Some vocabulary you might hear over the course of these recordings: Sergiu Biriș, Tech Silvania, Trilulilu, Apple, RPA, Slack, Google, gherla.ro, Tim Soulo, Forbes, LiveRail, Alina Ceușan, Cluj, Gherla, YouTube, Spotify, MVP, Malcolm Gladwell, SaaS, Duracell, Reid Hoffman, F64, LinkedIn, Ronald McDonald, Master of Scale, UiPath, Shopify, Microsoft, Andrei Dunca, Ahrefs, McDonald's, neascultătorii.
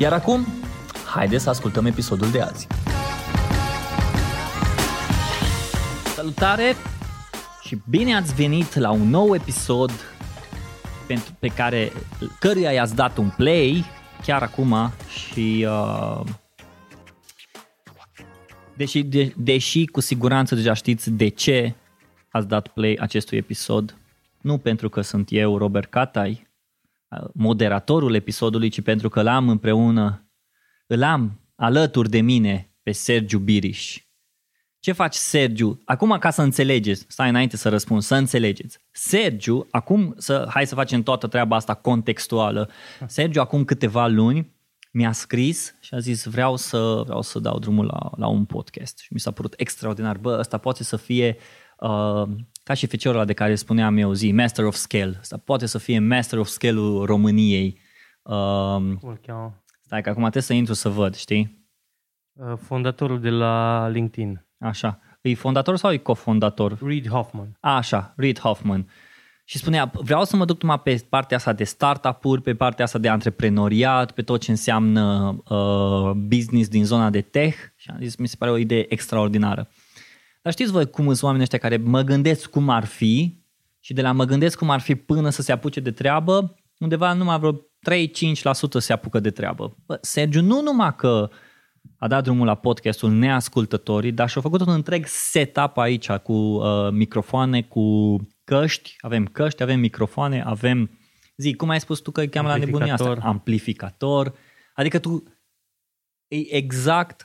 Iar acum, haideți să ascultăm episodul de azi. Salutare și bine ați venit la un nou episod pe care căruia i-ați dat un play chiar acum și... Deși cu siguranță deja știți de ce ați dat play acestui episod, nu pentru că sunt eu, Robert Catai, moderatorul episodului, ci pentru că îl am alături de mine pe Sergiu Biriș. Ce faci, Sergiu? Acum, ca să înțelegeți, stai înainte să răspund, să înțelegeți. Sergiu, acum, hai să facem toată treaba asta contextuală. Sergiu, acum câteva luni, mi-a scris și a zis vreau să dau drumul la un podcast și mi s-a părut extraordinar. Bă, ăsta poate să fie ca și feciorul ăla de care spuneam eu Master of Scale. Ăsta poate să fie Master of Scale-ul României. Stai că acum trebuie să intru să văd, știi? Fondatorul de la LinkedIn. Așa. E fondator sau e cofondator? Reid Hoffman. Așa, Reid Hoffman. Și spunea, vreau să mă duc numai pe partea asta de startup-uri, pe partea asta de antreprenoriat, pe tot ce înseamnă business din zona de tech. Și am zis, mi se pare o idee extraordinară. Dar știți voi cum sunt oamenii ăștia care mă gândesc cum ar fi și de la mă gândesc cum ar fi până să se apuce de treabă, undeva numai vreo 3-5% se apucă de treabă. Bă, Sergiu nu numai că a dat drumul la podcastul Neascultătorii, dar și-a făcut un întreg setup aici cu microfoane, cu... Căști, avem microfoane, avem, cum ai spus tu că îi cheamă la nebunia asta? Amplificator. Adică tu e exact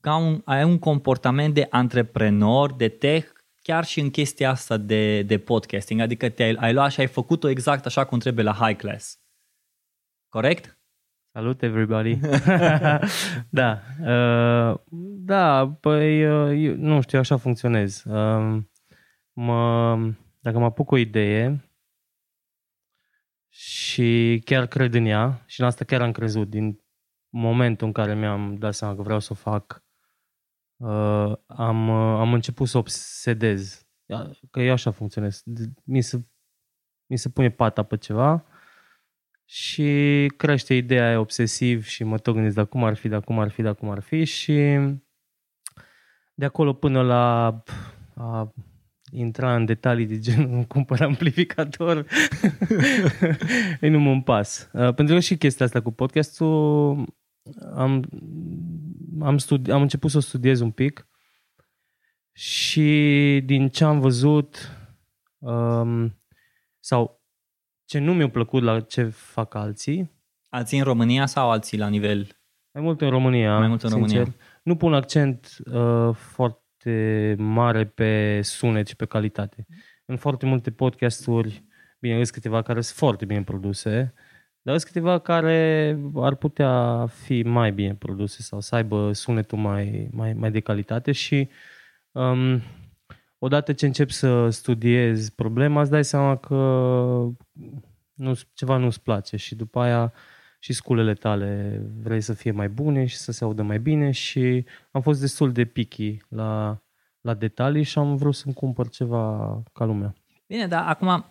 ca ai un comportament de antreprenor, de tech, chiar și în chestia asta de podcasting. Adică ai luat și ai făcut-o exact așa cum trebuie la high class. Corect? Salut everybody! Da. Da, păi nu știu, așa funcționez. Dacă mă apuc o idee și chiar cred în ea, și în asta chiar am crezut din momentul în care mi-am dat seama că vreau să o fac, am început să obsedez. Că eu așa funcționez. Mi se pune pata pe ceva și crește ideea, e obsesiv și mă tot gândesc de cum ar fi și de acolo până la... intra în detalii de genul cumpăr amplificator e numai un pas. Pentru că și chestia asta cu podcastul am început să o studiez un pic și din ce am văzut sau ce nu mi-a plăcut la ce fac alții. Alții în România sau alții la nivel? Mai mult în România. Nu pun accent foarte mare pe sunet și pe calitate. În foarte multe podcasturi, bine, sunt câteva care sunt foarte bine produse, dar sunt câteva care ar putea fi mai bine produse sau să aibă sunetul mai de calitate și odată ce încep să studiez problema, îți dai seama că ceva nu-ți place și după aia și sculele tale vrei să fie mai bune și să se audă mai bine și am fost destul de picky la detalii și am vrut să-mi cumpăr ceva ca lumea. Bine, dar acum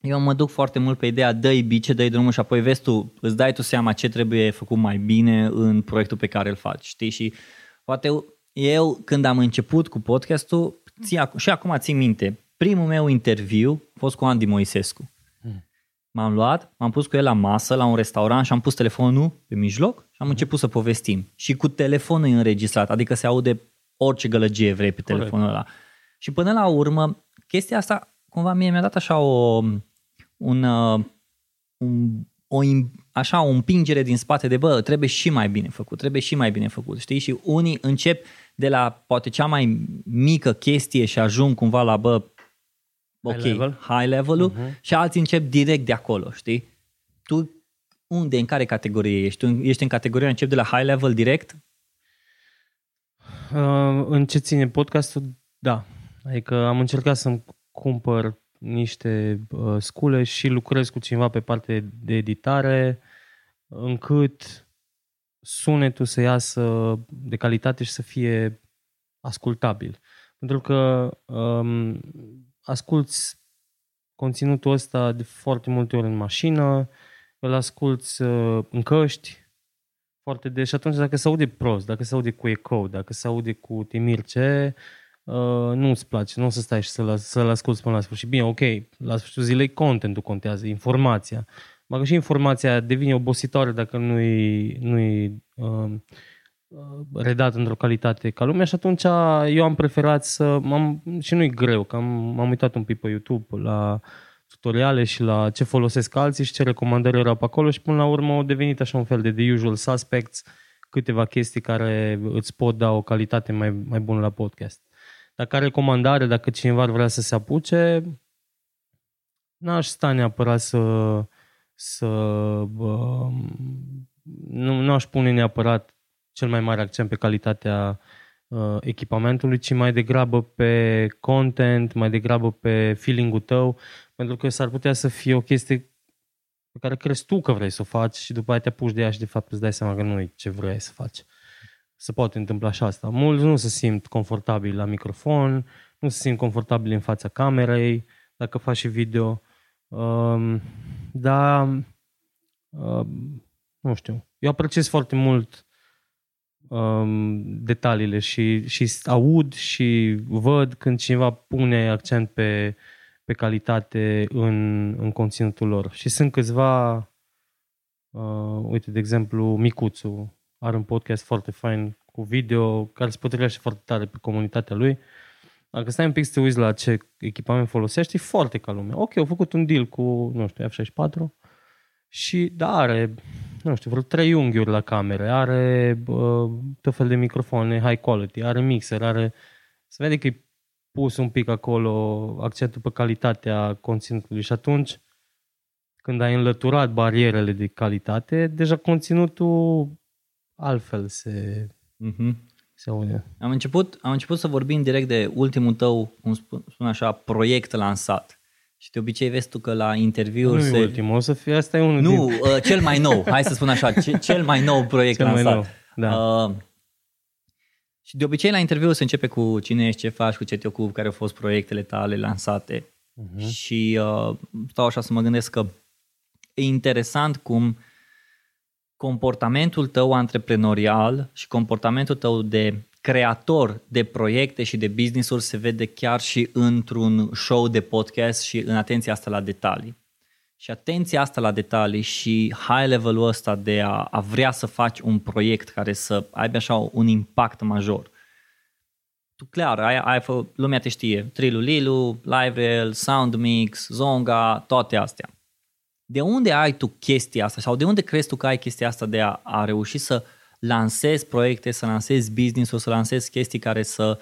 eu mă duc foarte mult pe ideea dă-i bice, dă-i drumul și apoi vezi tu, îți dai tu seama ce trebuie făcut mai bine în proiectul pe care îl faci, știi? Și poate eu când am început cu podcastul și acum țin minte, primul meu interviu a fost cu Andy Moisescu. M-am luat, m-am pus cu el la masă, la un restaurant și am pus telefonul pe mijloc și am început să povestim. Și cu telefonul înregistrat, adică se aude orice gălăgie vrei pe telefonul ăla. Și până la urmă, chestia asta cumva mie mi-a dat așa o împingere din spate de bă, trebuie și mai bine făcut, știi? Și unii încep de la poate cea mai mică chestie și ajung cumva la bă, high level-ul și alții încep direct de acolo, știi? Tu unde, în care categorie ești? Ești în categoria, încep de la high level direct? În ce ține podcastul? Da. Adică am încercat să-mi cumpăr niște scule și lucrez cu cineva pe partea de editare, încât sunetul să iasă de calitate și să fie ascultabil. Pentru că asculți conținutul ăsta de foarte multe ori în mașină, îl asculți în căști foarte des și atunci dacă se aude prost, dacă se aude cu ecou, dacă se aude cu timirce, nu îți place, nu o să stai și să-l asculți până la sfârșit. Bine, ok, la sfârșitul zilei contentul contează, informația. Măcar și informația devine obositoare dacă nu-i redat într-o calitate ca lumea și atunci eu am preferat și nu-i greu, că m-am uitat un pic pe YouTube la tutoriale și la ce folosesc alții și ce recomandări erau pe acolo și până la urmă au devenit așa un fel de the usual suspects, câteva chestii care îți pot da o calitate mai bună la podcast. Dacă are recomandare, dacă cineva ar vrea să se apuce, n-aș sta neapărat nu aș pune neapărat cel mai mare accent pe calitatea echipamentului, ci mai degrabă pe content, mai degrabă pe feeling-ul tău, pentru că s-ar putea să fie o chestie pe care crezi tu că vrei să o faci și după aia te apuci de ea și de fapt îți dai seama că nu e ce vrei să faci. Se poate întâmpla și asta. Mulți nu se simt confortabil la microfon, nu se simt confortabil în fața camerei, dacă faci și video. Nu știu. Eu apreciez foarte mult detaliile și aud și văd când cineva pune accent pe calitate în conținutul lor. Și sunt câțiva, uite, de exemplu, Micuțu are un podcast foarte fain cu video care se potrivește foarte tare pe comunitatea lui. Dacă stai un pic să te uiți la ce echipament folosești, e foarte ca lumea. Ok, au făcut un deal cu, nu știu, F64 și da, are, nu știu, vreo 3 unghiuri la camere, are tot fel de microfoane high quality, are mixer, are... Se vede că e pus un pic acolo accentul pe calitatea conținutului și atunci când ai înlăturat barierele de calitate, deja conținutul altfel se aude. Am început să vorbim direct de ultimul tău, cum spun așa, proiect lansat. Și de obicei vezi tu că la interviuri nu e ultimul, o să fie, asta e unul din... Nu, cel mai nou, hai să spun așa, cel mai nou proiect cel lansat. Mai nou, da. Și de obicei la interviu se începe cu cine ești, ce faci, cu ce te ocupi, care au fost proiectele tale lansate. Uh-huh. Și stau așa să mă gândesc că e interesant cum comportamentul tău antreprenorial și comportamentul tău de creator de proiecte și de business-uri se vede chiar și într-un show de podcast și în atenția asta la detalii. Și atenția asta la detalii și high level-ul ăsta de a vrea să faci un proiect care să aibă așa un impact major. Tu clar, lumea te știe, Trilulilu, LiveRail, SoundMix, Zonga, toate astea. De unde ai tu chestia asta sau de unde crezi tu că ai chestia asta de a reuși să lansezi proiecte, să lansezi business-uri, să lansezi chestii care să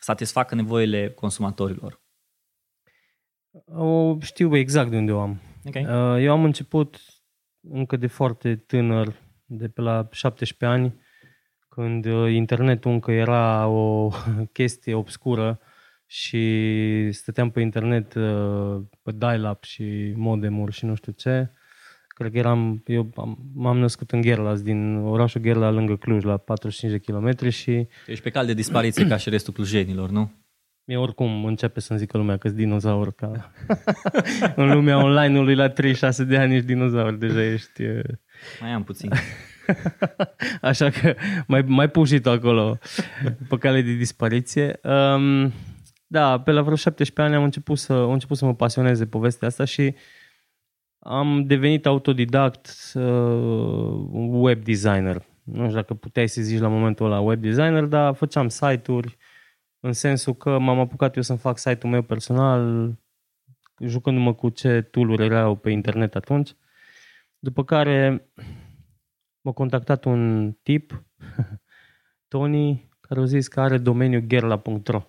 satisfacă nevoile consumatorilor? Știu exact de unde o am. Okay. Eu am început încă de foarte tânăr, de pe la 17 ani, când internetul încă era o chestie obscură și stăteam pe internet, pe dial-up și modemuri și nu știu ce. Cred că m-am născut în Gherla, din orașul Gherla lângă Cluj, la 45 de kilometri și... Ești pe cal de dispariție ca și restul clujenilor, nu? Mie oricum începe să-mi zică lumea că-s dinozaur, ca în lumea online-ului la 36 de ani ești dinozaur, deja ești... Mai am puțin. Așa că mai pușit acolo pe cale de dispariție. Da, pe la vreo 17 ani am început să mă pasionez de povestea asta și am devenit autodidact web designer. Nu știu dacă puteai să zici la momentul ăla web designer, dar făceam site-uri în sensul că m-am apucat eu să-mi fac site-ul meu personal jucându-mă cu ce tool-uri erau pe internet atunci. După care m-a contactat un tip, Tony, care a zis că are domeniul gherla.ro.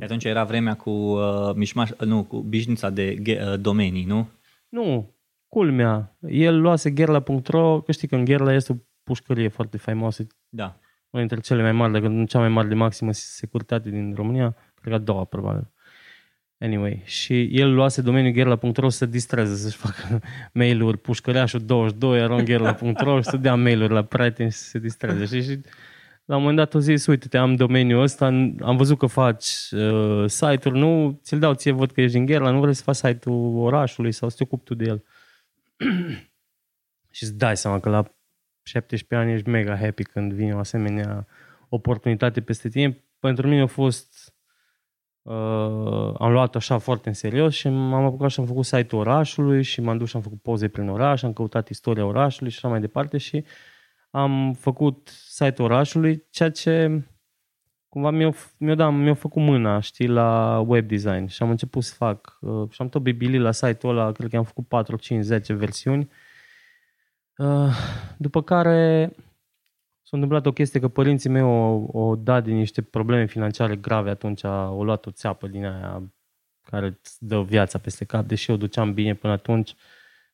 Atunci era vremea cu mișmaș, nu, cu bișnița de domenii, nu? Nu, Culmea, el luase gherla.ro, că știi că în Gherla este o pușcărie foarte faimoasă. Da. Una dintre cele mai mari, dacă nu cea mai mare de maximă securitate din România, cred că a doua, probabil. Anyway, și el luase domeniul gherla.ro să se distreze, să-și facă mail-uri, pușcăriașul 22, @gherla.ro și să dea mail-uri la prieteni și să se distreze. Și la un moment dat o zis, uite-te, am domeniul ăsta, am văzut că faci site-uri, nu, ți-l dau ție, văd că ești din Gherla, nu vrei să faci site-ul orașului sau să te ocupi tu de el. Și îți dai seama că la 17 ani ești mega happy când vine o asemenea oportunitate peste tine. Pentru mine a fost... am luat așa foarte în serios și m-am apucat și am făcut site-ul orașului și m-am dus și am făcut poze prin oraș, am căutat istoria orașului și așa mai departe și am făcut site-ul orașului, ceea ce cumva mi-a făcut mâna, știi, la web design și am început să fac și am tot bibilit la site-ul ăla, cred că am făcut 4, 5, 10 versiuni, după care... S-a întâmplat o chestie că părinții mei o dat din niște probleme financiare grave, atunci au luat o țeapă din aia care îți dă viața peste cap, deși eu duceam bine până atunci,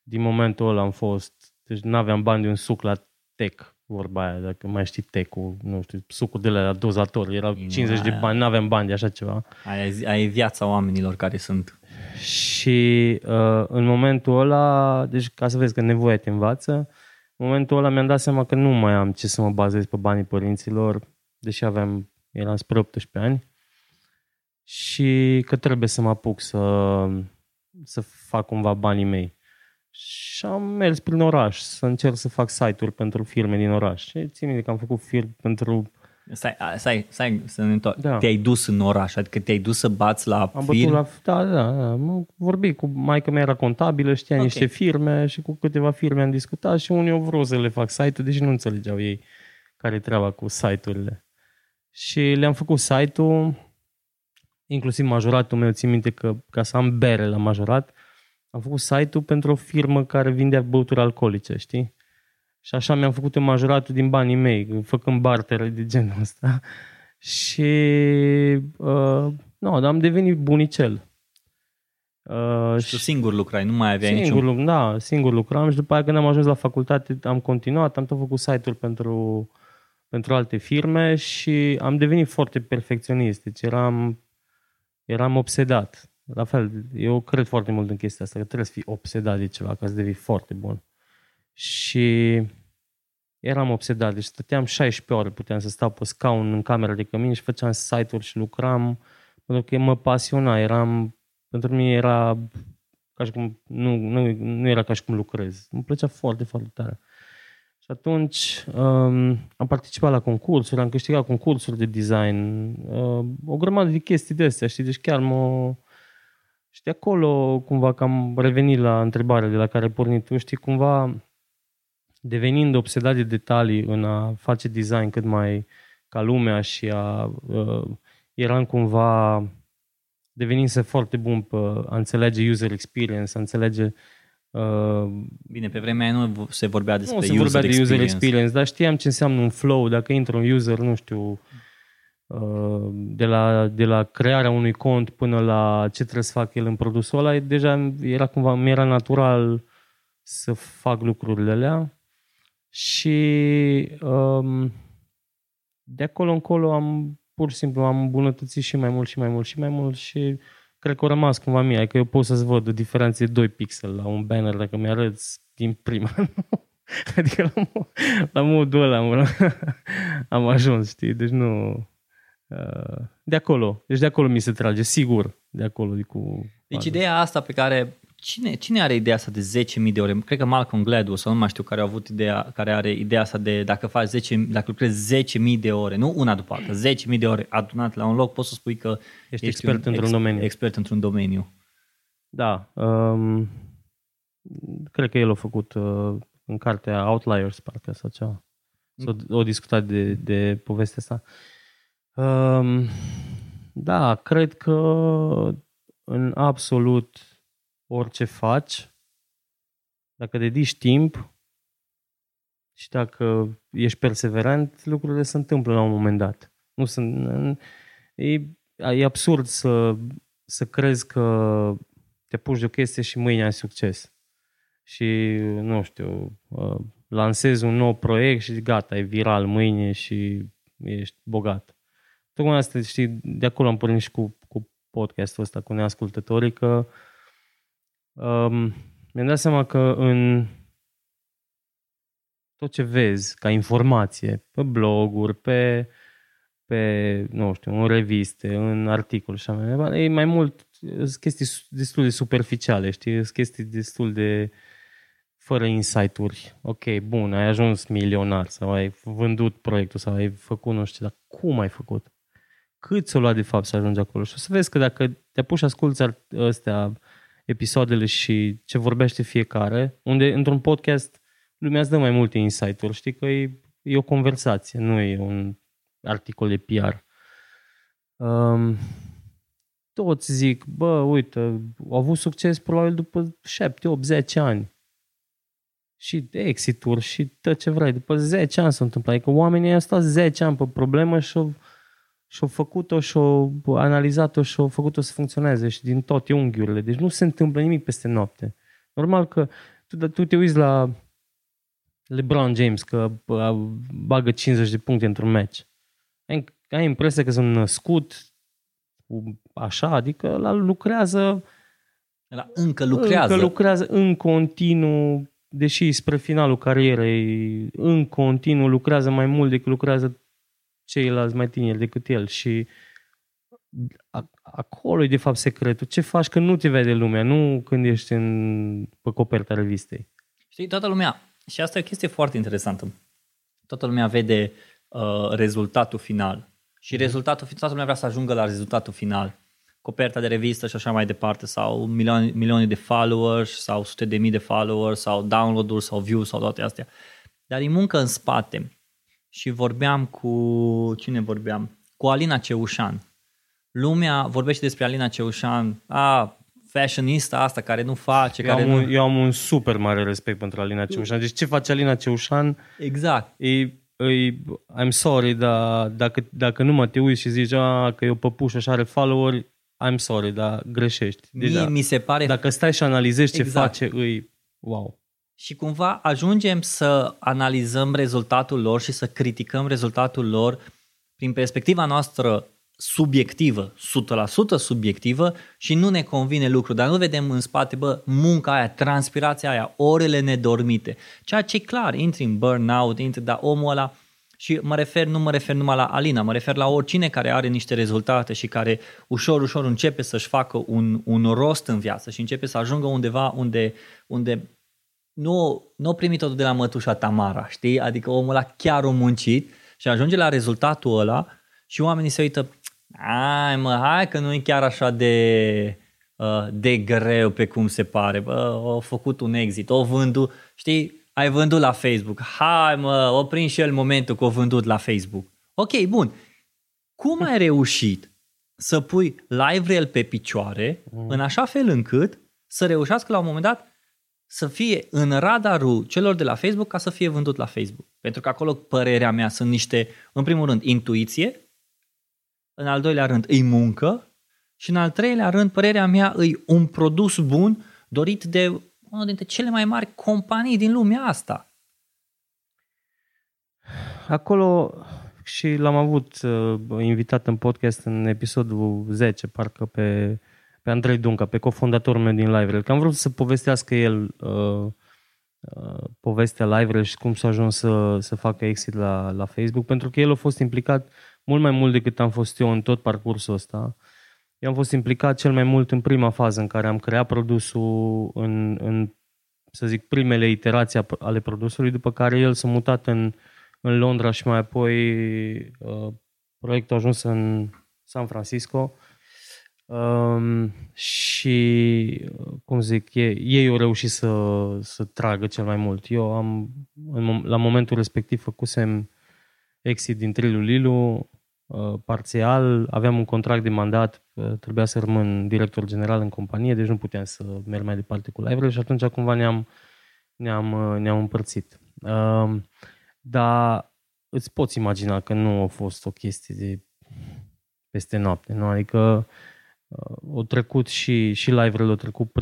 din momentul ăla am fost, deci n-aveam bani de un suc la tech, vorba aia, dacă mai știi tech-ul, nu știu, sucul de la dozator, erau 50 de bani, n-aveam bani de așa ceva. Aia e viața oamenilor care sunt. Și în momentul ăla, deci ca să vezi că nevoia te învață, în momentul ăla mi-am dat seama că nu mai am ce să mă bazez pe banii părinților, deși eram spre 18 ani, și că trebuie să mă apuc să fac cumva banii mei. Și am mers prin oraș să încerc să fac site-uri pentru firme din oraș. Și țin minte că am făcut firme pentru... Stai să ne întorc. Da. Te-ai dus în oraș, adică te-ai dus să bați la firme? Da. M-am vorbit cu maică mea, era contabilă, știa niște firme și cu câteva firme am discutat și unii au vrut să le fac site-ul, deși nu înțelegeau ei care-i treaba cu site-urile. Și le-am făcut site-ul, inclusiv majoratul meu, țin minte că ca să am bere la majorat, am făcut site-ul pentru o firmă care vindea băuturi alcoolice, știi? Și așa mi-am făcut majoratul din banii mei, făcând bartere de genul ăsta. Și dar am devenit bunicel. Și tu singur lucrai, nu mai aveai niciun... Da, singur lucram și după aia când am ajuns la facultate am continuat, am tot făcut site-uri pentru alte firme și am devenit foarte perfecționist. Deci eram obsedat. La fel, eu cred foarte mult în chestia asta, că trebuie să fii obsedat de ceva ca să devii foarte bun. Și eram obsedat, deci stăteam 16 ore, puteam să stau pe scaun în camera de cămin și făceam site-uri și lucram, pentru că mă pasiona, pentru mine era ca și cum, nu era ca și cum lucrez, îmi plăcea foarte, foarte tare. Și atunci am participat la concursuri, am câștigat concursuri de design, o grămadă de chestii de astea, știi, deci chiar și de acolo cumva că am revenit la întrebarea de la care ai pornit tu, știi, cumva... Devenind obsedat de detalii în a face design cât mai ca lumea și eram cumva devenindu-se foarte bun pe a înțelege user experience, a înțelege... Bine, pe vremea aia nu se vorbea despre user experience. Nu se vorbea de user experience, dar știam ce înseamnă un flow. Dacă intră un user, nu știu, de la crearea unui cont până la ce trebuie să fac el în produsul ăla, deja era cumva, mi-era natural să fac lucrurile alea. Și de acolo încolo pur și simplu am îmbunătățit și mai mult și cred că a rămas cumva mie, adică eu pot să-ți văd o diferență de 2 pixel la un banner dacă mi-arăți din prima. Adică la modul ăla am ajuns, știi, deci nu... De acolo mi se trage, sigur, de acolo. Deci ideea asta pe care... Cine are ideea asta de 10.000 de ore? Cred că Malcolm Gladwell sau nu mai știu care a avut ideea, care are ideea asta de dacă lucrezi 10.000 de ore, nu una după alta, 10.000 de ore adunat la un loc, poți să spui că ești expert într-un domeniu. Da, cred că el a făcut în cartea Outliers, parcă, sau ceva. O discutat de povestea asta. Da, cred că în absolut orice faci, dacă dedici timp și dacă ești perseverent, lucrurile se întâmplă la un moment dat. E absurd să crezi că te apuci de o chestie și mâine ai succes. și, nu știu, lansezi un nou proiect și gata, e viral mâine și ești bogat. Tocmai asta, știi, de acolo am pornit și cu podcastul ăsta, cu neascultătorii, că mi-am dat seama că în tot ce vezi ca informație, pe bloguri, pe nu știu, în reviste, în articol și așa mai departe, e mai mult, sunt chestii destul de superficiale, știi, sunt chestii destul de fără insight-uri. Ok, bun, ai ajuns milionar sau ai vândut proiectul sau ai făcut nu știu, dar cum ai făcut? Cât s-o lua de fapt să ajungi acolo? Și o să vezi că dacă te apuci și asculți astea episoadele și ce vorbește fiecare, unde într-un podcast lumea îți dă mai multe insight-uri, știi că e o conversație, nu e un articol de PR. Toți zic, bă, uite, au avut succes probabil după 7, 8, 10 ani. Și exit-uri și tot ce vrei. După 10 ani s-a întâmplat. Adică oamenii au stat 10 ani pe problemă și-au făcut-o, și-au analizat-o și-au făcut-o să funcționeze și din toate unghiurile. Deci nu se întâmplă nimic peste noapte. Normal că tu te uiți la LeBron James că bagă 50 de puncte într-un match. Ai impresia că sunt născut așa, adică încă lucrează în continuu, deși spre finalul carierei, în continuu lucrează mai mult decât lucrează ceilalți mai tineri decât el și acolo e de fapt secretul. Ce faci când nu te vede lumea, nu când ești pe coperta revistei. Știi, toată lumea, și asta e o chestie foarte interesantă, toată lumea vede rezultatul final și toată lumea vrea să ajungă la rezultatul final. Coperta de revistă și așa mai departe, sau milioane de followers, sau sute de mii de followers, sau download-uri, sau views, sau toate astea. Dar e muncă în spate. Și vorbeam cu... Cine vorbeam? Cu Alina Ceușan. Lumea vorbește despre Alina Ceușan. Fashionista asta care nu face... Eu am un super mare respect pentru Alina Ceușan. Deci ce face Alina Ceușan? Exact. I'm sorry, dar dacă numai te uiți și zici că e o păpușă și are followeri, I'm sorry, dar greșești. Mi se pare... Dacă stai și analizezi exact ce face, wow. Și cumva ajungem să analizăm rezultatul lor și să criticăm rezultatul lor prin perspectiva noastră subiectivă, 100% subiectivă, și nu ne convine lucru, dar nu vedem în spate, munca aia, transpirația aia, orele nedormite. Ceea ce e clar, intri în burnout, dar omul ăla... Și nu mă refer numai la Alina, mă refer la oricine care are niște rezultate și care ușor, ușor începe să-și facă un rost în viață și începe să ajungă undeva unde nu primi totul de la mătușa Tamara, știi? Adică omul ăla chiar a muncit și ajunge la rezultatul ăla și oamenii se uită, hai că nu e chiar așa de greu pe cum se pare, au făcut un exit, o vândut, știi? Ai vândut la Facebook. O prind și el momentul că o vândut la Facebook. Ok, bun. Cum ai reușit să pui LiveRail pe picioare în așa fel încât să reușească la un moment dat să fie în radarul celor de la Facebook ca să fie vândut la Facebook? Pentru că acolo, părerea mea, sunt niște, în primul rând, intuiție, în al doilea rând, îi muncă și în al treilea rând, părerea mea, îi un produs bun dorit de una dintre cele mai mari companii din lumea asta. Acolo, și l-am avut invitat în podcast în episodul 10, parcă pe Andrei Dunca, pe cofondatorul meu din LiveRail, că am vrut să povestească el povestea LiveRail și cum s-a ajuns să facă exit la Facebook, pentru că el a fost implicat mult mai mult decât am fost eu în tot parcursul ăsta. Eu am fost implicat cel mai mult în prima fază în care am creat produsul, în să zic, primele iterații ale produsului, după care el s-a mutat în Londra și mai apoi proiectul a ajuns în San Francisco și, cum zic, ei au reușit să tragă cel mai mult. Eu am, la momentul respectiv, făcusem exit din Trilulilu, parțial, aveam un contract de mandat, trebuia să rămân director general în companie, deci nu puteam să merg mai departe cu LiveRail și atunci cumva ne-am împărțit. Dar îți poți imagina că nu a fost o chestie de peste noapte, nu? Adică au trecut și LiveRail au trecut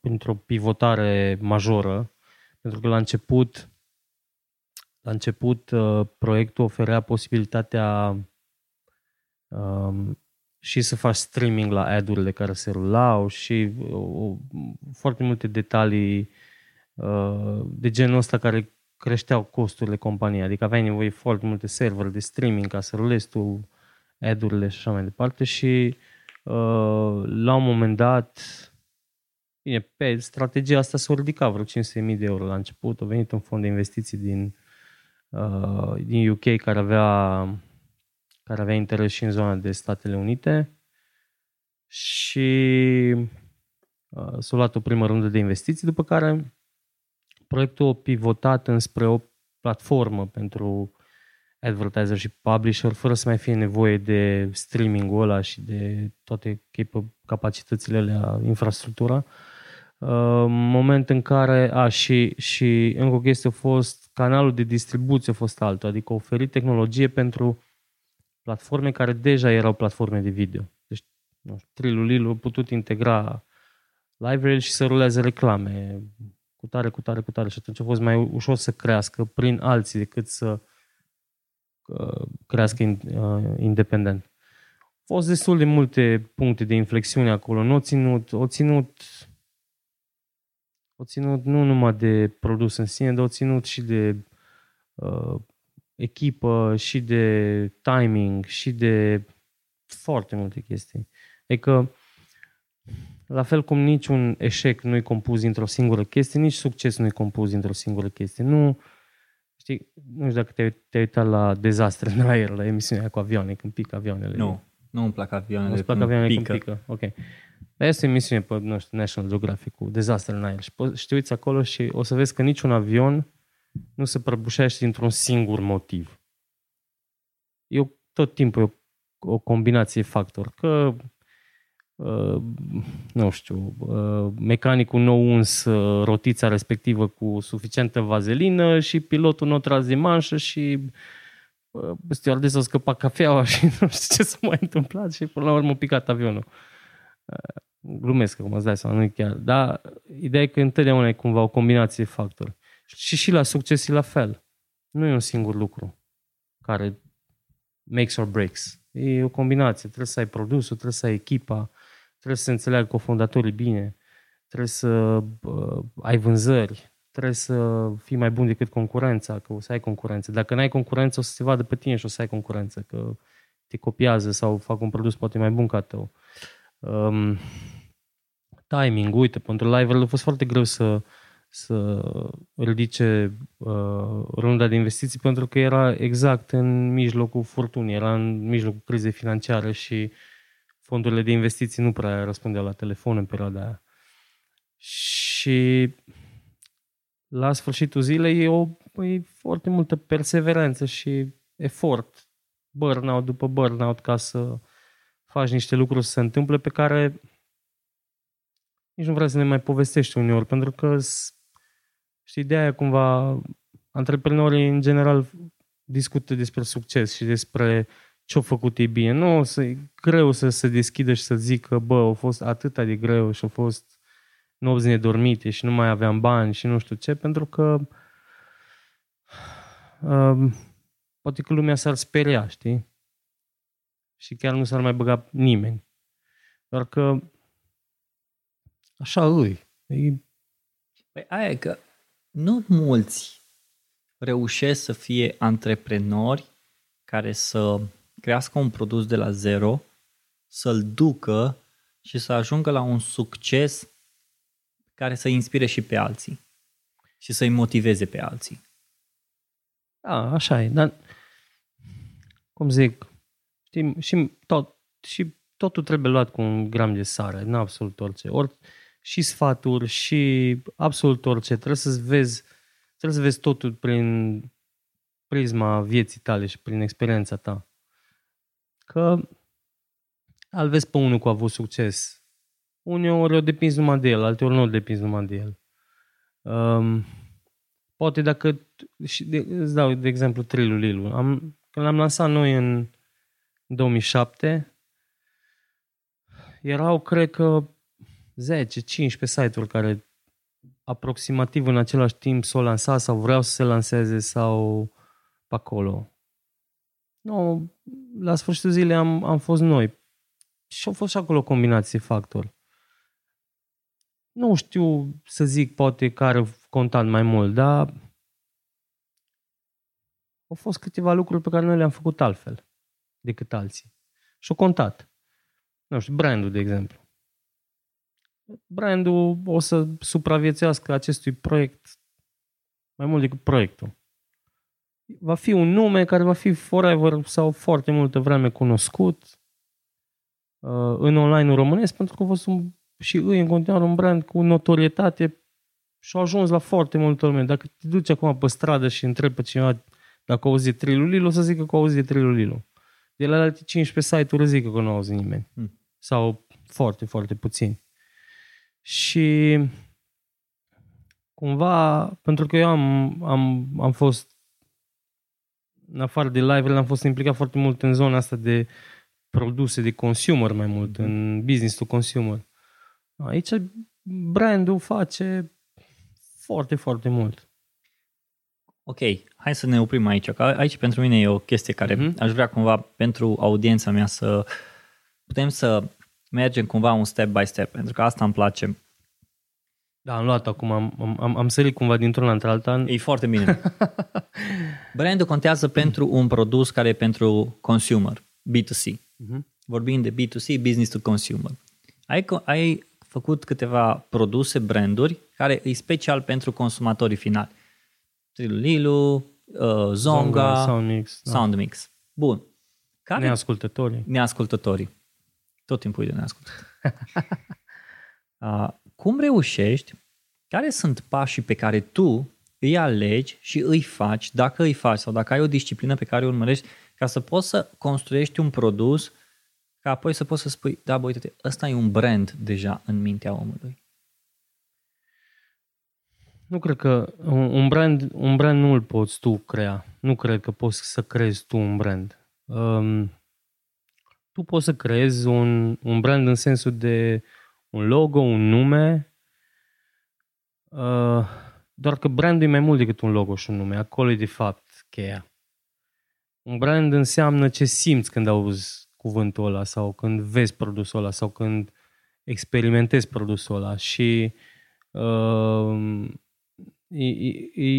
printr-o pivotare majoră, pentru că la început proiectul oferea posibilitatea și să faci streaming la ad-urile care se rulau și foarte multe detalii de genul ăsta care creșteau costurile companiei. Adică aveai nevoie foarte multe servere de streaming ca să rulezi tu ad-urile și așa mai departe și la un moment dat, bine, pe strategia asta s-a ridicat vreo 500.000 de euro la început. A venit un fond de investiții din UK care avea interes și în zona de Statele Unite și s-a luat o primă rundă de investiții, după care proiectul a pivotat înspre o platformă pentru advertiser și publisher, fără să mai fie nevoie de streaming-ul ăla și de toate capacitățile alea, infrastructura. Moment în care, și încă o chestie a fost, canalul de distribuție a fost altul, adică a oferit tehnologie pentru platforme care deja erau platforme de video. Deci, nu știu, Trilulilu a putut integra LiveRail și să ruleze reclame cu tare și atunci a fost mai ușor să crească prin alții decât să crească independent. Au fost destul de multe puncte de inflexiune acolo. O ținut nu numai de produs în sine, dar o ținut și de echipă, și de timing, și de foarte multe chestii. Adică, la fel cum niciun eșec nu-i compus dintr-o singură chestie, nici succes nu-i compus dintr-o singură chestie. Nu știu dacă te-ai uitat la Dezastre în aer, la emisiunea cu avioane, când pică avioanele. Nu îmi plac avioanele când pică. Okay. Dar este o emisiune pe, nu știu, National Geographic cu Dezastre în aer și te uiți acolo și o să vezi că niciun avion nu se prăbușește dintr-un singur motiv. Tot timpul e o combinație factor. Că, mecanicul nou uns rotița respectivă cu suficientă vazelină și pilotul n-o tras de manșă și stewardesa a scăpat cafeaua și nu știu ce s-a mai întâmplat și până la urmă a picat avionul. Glumesc acum, îți dai seama, nu-i chiar. Dar ideea e că întotdeauna e cumva o combinație factor. Și la succes e la fel. Nu e un singur lucru care makes or breaks. E o combinație. Trebuie să ai produsul, trebuie să ai echipa, trebuie să înțeleagă cofondatorii bine, trebuie să ai vânzări, trebuie să fii mai bun decât concurența, că o să ai concurență. Dacă n-ai concurență, o să se vadă pe tine și o să ai concurență, că te copiază sau fac un produs poate mai bun ca tău. Timing, uite, pentru LiveRail a fost foarte greu să ridice runda de investiții pentru că era exact în mijlocul furtunii, era în mijlocul crizei financiare și fondurile de investiții nu prea răspundeau la telefon în perioada aia. Și la sfârșitul zilei e foarte multă perseverență și efort, burnout după burnout ca să faci niște lucruri să se întâmple pe care nici nu vreau să ne mai povestești uneori, pentru că și ideea e cumva, antreprenorii în general discută despre succes și despre ce-au făcut ei bine. Nu, e greu să se deschidă și să zică, bă, a fost atâta de greu și a fost nopți nedormite și nu mai aveam bani și nu știu ce, pentru că poate că lumea s-ar speria, știi? Și chiar nu s-ar mai băga nimeni. Doar că așa îi. Păi aia e că nu mulți reușesc să fie antreprenori care să crească un produs de la zero, să-l ducă și să ajungă la un succes care să inspire și pe alții și să-i motiveze pe alții. Da, așa e, dar cum zic, știm, și totul trebuie luat cu un gram de sare, nu absolut orice. Și sfaturi, și absolut orice. Trebuie să vezi totul prin prisma vieții tale și prin experiența ta. Că îl vezi pe unul cu a avut succes. Uneori o depinzi numai de el, alteori nu o depinzi numai de el. Poate dacă... Îți dau de exemplu Trilulilu. Când l-am lansat noi în 2007... erau, cred că, 10-15 site-uri care aproximativ în același timp s-au lansat sau vreau să se lanseze sau pe acolo. Nu, la sfârșitul zilei am fost noi. Și au fost și acolo combinații factori. Nu știu să zic poate care a contat mai mult, dar au fost câteva lucruri pe care noi le-am făcut altfel decât alții. Și au contat. Nu știu, brandul, de exemplu. Brandul o să supraviețuiască acestui proiect mai mult decât proiectul. Va fi un nume care va fi forever sau foarte multă vreme cunoscut în online-ul românesc, pentru că a fost și îi în continuare un brand cu notorietate și a ajuns la foarte multă lume. Dacă te duci acum pe stradă și întrebi pe cineva dacă auzi Trilulilu, o să zică că auzi Trilulilu. De la alte 15 site-uri zică că nu auzi nimeni. Sau foarte, foarte puțini. Și cumva, pentru că eu am fost, în afară de LiveRail, am fost implicat foarte mult în zona asta de produse, de consumer mai mult, în business to consumer. Aici brandul face foarte, foarte mult. Ok, hai să ne oprim aici, că aici pentru mine e o chestie care aș vrea cumva pentru audiența mea să putem să mergem cumva un step by step, pentru că asta îmi place. Da, am luat acum, am sărit cumva dintr-una într-alta. E foarte bine. Brandul contează pentru un produs care e pentru consumer, B2C. Vorbim de B2C, business to consumer. Ai făcut câteva produse, branduri, care e special pentru consumatorii finali. Trilulilu, Zonga, SoundMix. SoundMix. Bun. Care? Neascultătorii. Neascultătorii. Tot timpul e de neascultători. Cum reușești? Care sunt pașii pe care tu îi alegi și îi faci, dacă îi faci sau dacă ai o disciplină pe care o urmărești, ca să poți să construiești un produs, ca apoi să poți să spui, da, bă, uite-te, ăsta e un brand deja în mintea omului? Nu cred că un brand nu îl poți tu crea. Nu cred că poți să creezi tu un brand. Tu poți să creezi un brand în sensul de un logo, un nume, doar că brandul e mai mult decât un logo și un nume. Acolo e de fapt cheia. Un brand înseamnă ce simți când auzi cuvântul ăla sau când vezi produsul ăla sau când experimentezi produsul ăla. Și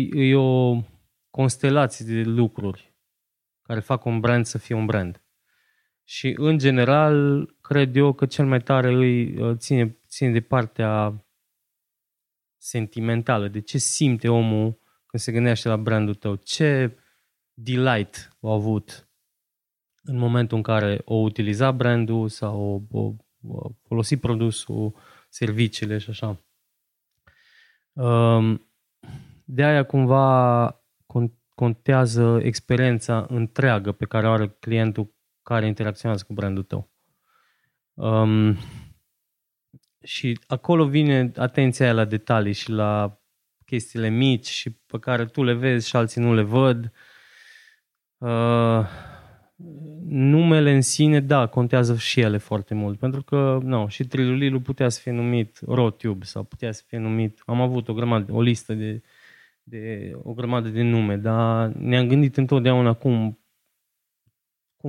e o constelație de lucruri care fac un brand să fie un brand. Și în general, cred eu că cel mai tare îi ține de partea sentimentală, de ce simte omul când se gândește la brandul tău, ce delight a avut în momentul în care o utiliza brandul sau o folosi produsul, serviciile și așa. De aia cumva contează experiența întreagă pe care o are clientul care interacționează cu brandul tău. Și acolo vine atenția la detalii și la chestiile mici și pe care tu le vezi și alții nu le văd. Numele în sine, da, contează și ele foarte mult, pentru că nu, și Trilulilu putea să fie numit RoTube sau putea să fie numit, am avut o grămadă de nume, dar ne-am gândit întotdeauna cum